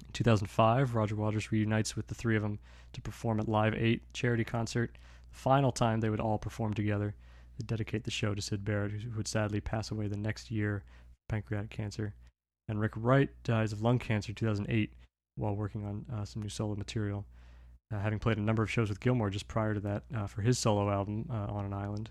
In 2005, Roger Waters reunites with the three of them to perform at Live 8 charity concert. The final time they would all perform together. They dedicate the show to Syd Barrett, who would sadly pass away the next year of pancreatic cancer. And Rick Wright dies of lung cancer in 2008 while working on some new solo material, having played a number of shows with Gilmour just prior to that for his solo album, On an Island.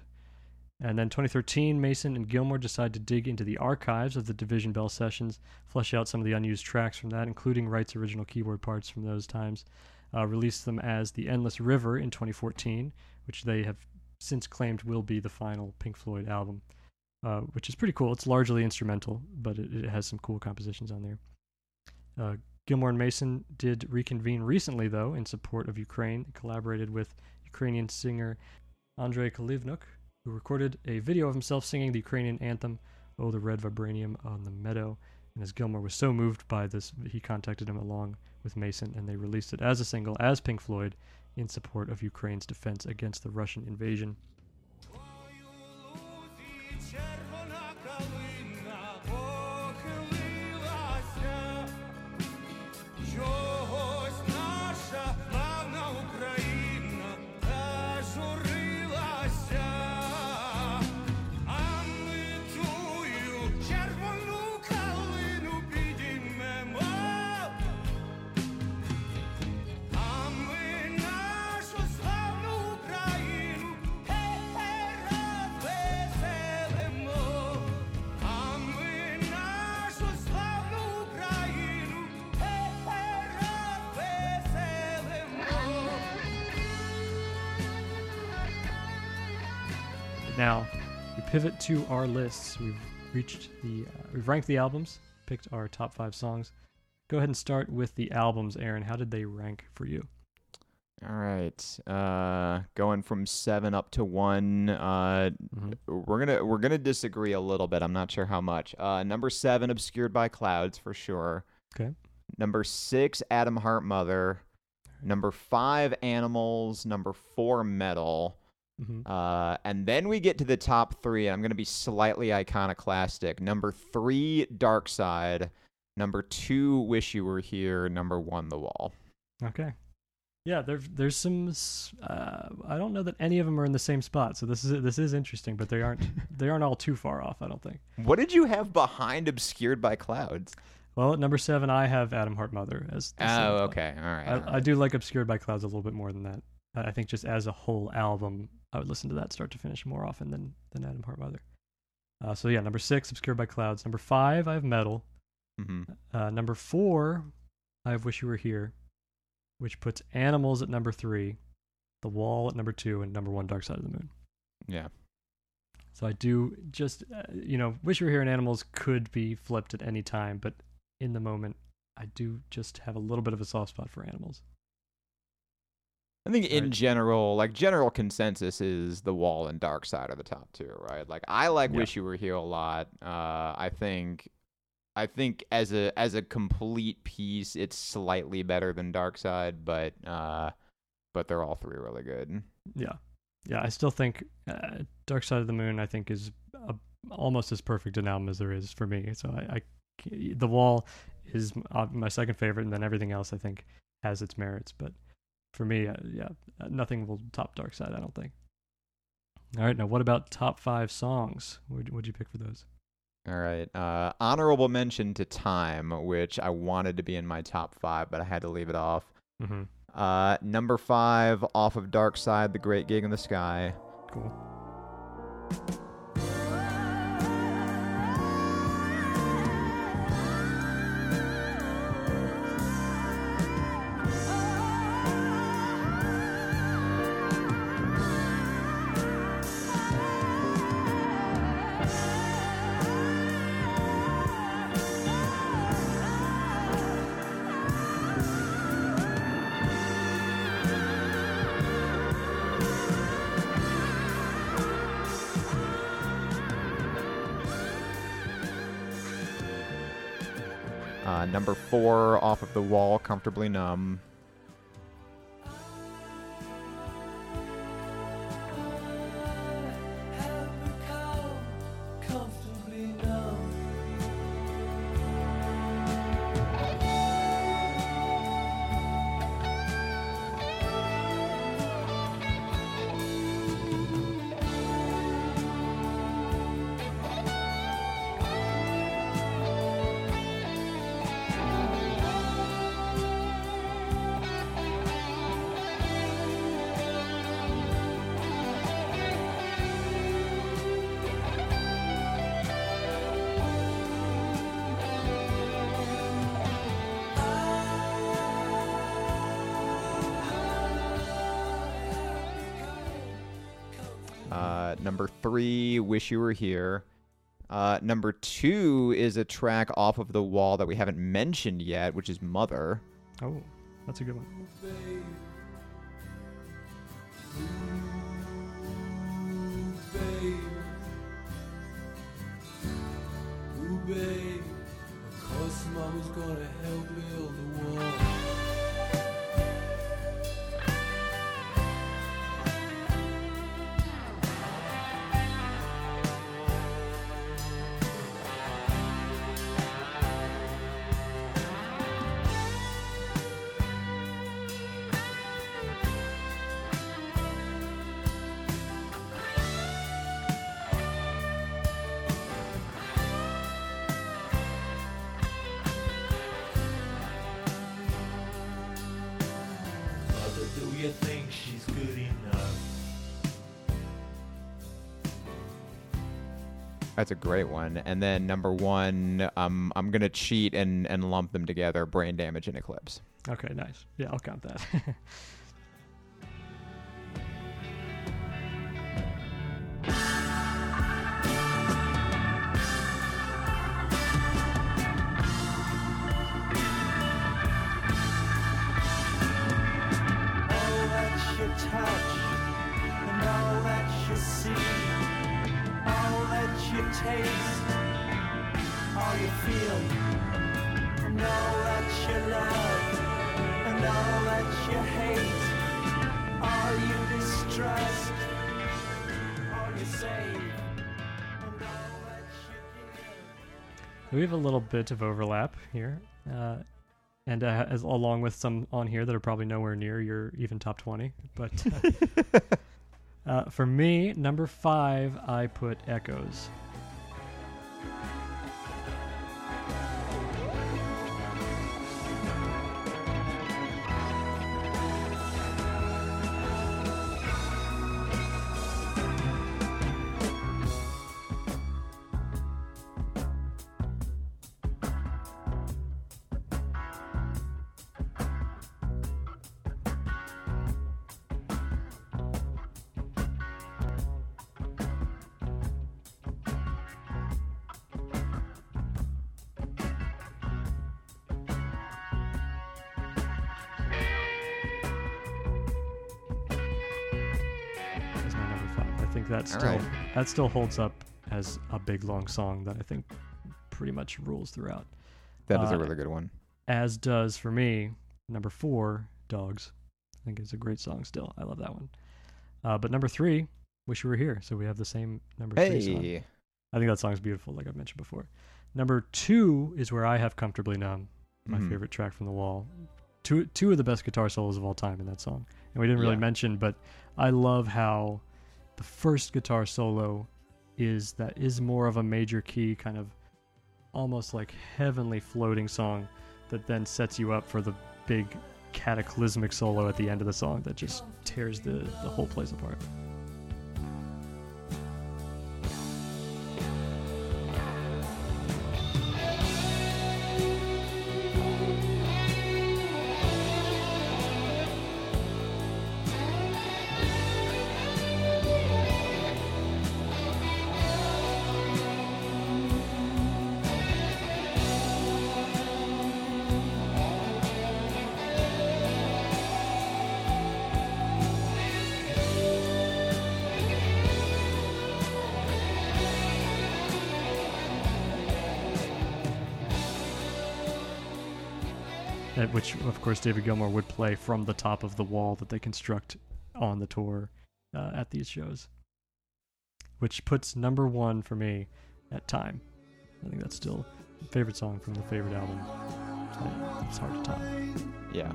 And then 2013, Mason and Gilmour decide to dig into the archives of the Division Bell sessions, flesh out some of the unused tracks from that, including Wright's original keyboard parts from those times, release them as The Endless River in 2014, which they have since claimed will be the final Pink Floyd album, which is pretty cool. It's largely instrumental, but it has some cool compositions on there. Gilmour and Mason did reconvene recently, though, in support of Ukraine, and collaborated with Ukrainian singer Andrei Kalivnuk, who recorded a video of himself singing the Ukrainian anthem, Oh, the Red Vibranium on the Meadow. And as Gilmour was so moved by this, he contacted him along with Mason, and they released it as a single, as Pink Floyd, in support of Ukraine's defense against the Russian invasion. Now, we pivot to our lists. We've ranked the albums, picked our top five songs. Go ahead and start with the albums, Aaron. How did they rank for you? All right, going from 7 up to 1. We're gonna disagree a little bit. I'm not sure how much. Number 7, Obscured by Clouds, for sure. Okay. Number 6, Atom Heart Mother. Number 5, Animals. Number 4, Meddle. Mm-hmm. And then we get to the top 3, and I'm going to be slightly iconoclastic. Number 3, Dark Side. Number 2, Wish You Were Here. Number 1, The Wall. Okay. Yeah, there's some. I don't know that any of them are in the same spot, so this is interesting, but they aren't all too far off, I don't think. What did you have behind Obscured by Clouds? Well, at number 7, I have Atom Heart Mother as. Oh, okay, all right, all right. I do like Obscured by Clouds a little bit more than that. I think just as a whole album, I would listen to that start to finish more often than Atom Heart Mother. So yeah, number 6, Obscured by Clouds. Number 5, I have Meddle. Mm-hmm. Number 4, I have Wish You Were Here, which puts Animals at number 3, The Wall at number 2, and number 1, Dark Side of the Moon. Yeah. So I do just, Wish You Were Here and Animals could be flipped at any time, but in the moment, I do just have a little bit of a soft spot for Animals. I think in general, like general consensus is The Wall and Dark Side are the top 2, right? Like I like Wish You Were Here a lot. I think I think as a complete piece, it's slightly better than Dark Side, but they're all three really good. Yeah, yeah. I still think Dark Side of the Moon, I think, is almost as perfect an album as there is for me. So I The Wall is my second favorite, and then everything else I think has its merits. But for me, yeah, nothing will top Dark Side, I don't think. All right, now what about top five songs? What'd you pick for those? All right. Honorable mention to Time, which I wanted to be in my top five, but I had to leave it off. Mm-hmm. Number five off of Dark Side, The Great Gig in the Sky. Cool. Number four off of The Wall, Comfortably Numb. Number three, Wish You Were Here. Number two is a track off of The Wall that we haven't mentioned yet, which is Mother. Oh, that's a good one. Ooh, babe, of course Mama's gonna help me on the wall. That's a great one. And then number one, I'm going to cheat and lump them together, Brain Damage and Eclipse. Okay, nice. Yeah, I'll count that. We have a little bit of overlap here, and as along with some on here that are probably nowhere near your even top 20. But for me, number five, I put Echoes. That still holds up as a big long song that I think pretty much rules throughout. That is a really good one. As does, for me, number 4, Dogs. I think it's a great song still. I love that one. But number 3, Wish You Were Here. So we have the same number 3 song. I think that song's beautiful, like I've mentioned before. Number 2 is where I have Comfortably Numb, my favorite track from The Wall. Two of the best guitar solos of all time in that song. And we didn't really mention, but I love how the first guitar solo is more of a major key, kind of almost like heavenly floating song that then sets you up for the big cataclysmic solo at the end of the song that just tears the whole place apart. Which, of course, David Gilmour would play from the top of the wall that they construct on the tour at these shows. Which puts number 1 for me at Time. I think that's still my favorite song from the favorite album. It's hard to top. Yeah.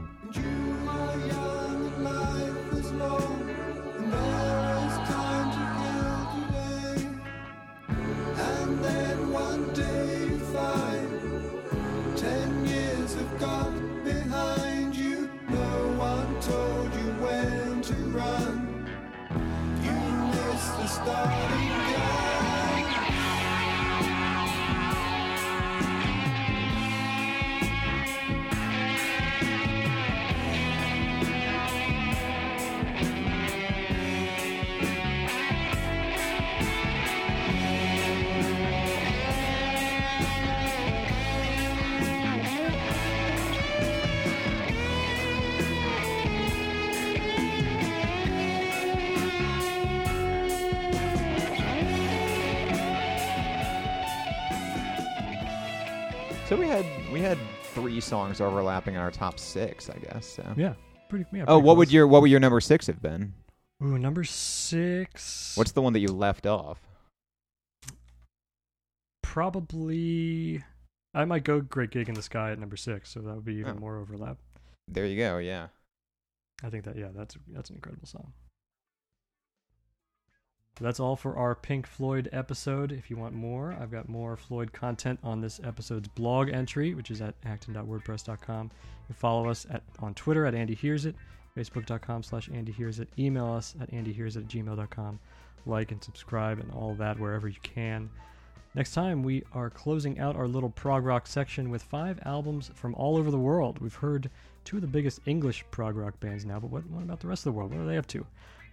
And then one day you find 10 years have gone. Behind you, no one told you when to run. You missed the starting So we had 3 songs overlapping in our top 6, I guess. So. Yeah, pretty. Yeah, oh, what would your number 6 have been? Ooh, number 6. What's the one that you left off? Probably, I might go Great Gig in the Sky at number 6, so that would be even more overlap. There you go. Yeah, I think that that's an incredible song. That's all for our Pink Floyd episode. If you want more, I've got more Floyd content on this episode's blog entry, which is at acton.wordpress.com. You can follow us on Twitter at AndyHearsIt, facebook.com/AndyHearsIt, email us at andyhearsit@gmail.com. Like and subscribe and all that wherever you can. Next time, we are closing out our little prog rock section with 5 albums from all over the world. We've heard 2 of the biggest English prog rock bands now, but what about the rest of the world? What are they up to?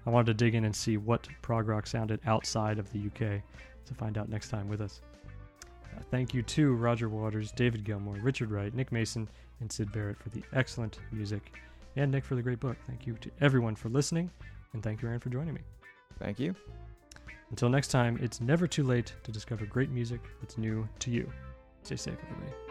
I wanted to dig in and see what prog rock sounded outside of the UK, to find out next time with us. Thank you to Roger Waters, David Gilmour, Richard Wright, Nick Mason, and Syd Barrett for the excellent music, and Nick for the great book. Thank you to everyone for listening, and thank you, Aaron, for joining me. Thank you. Until next time, it's never too late to discover great music that's new to you. Stay safe, everybody.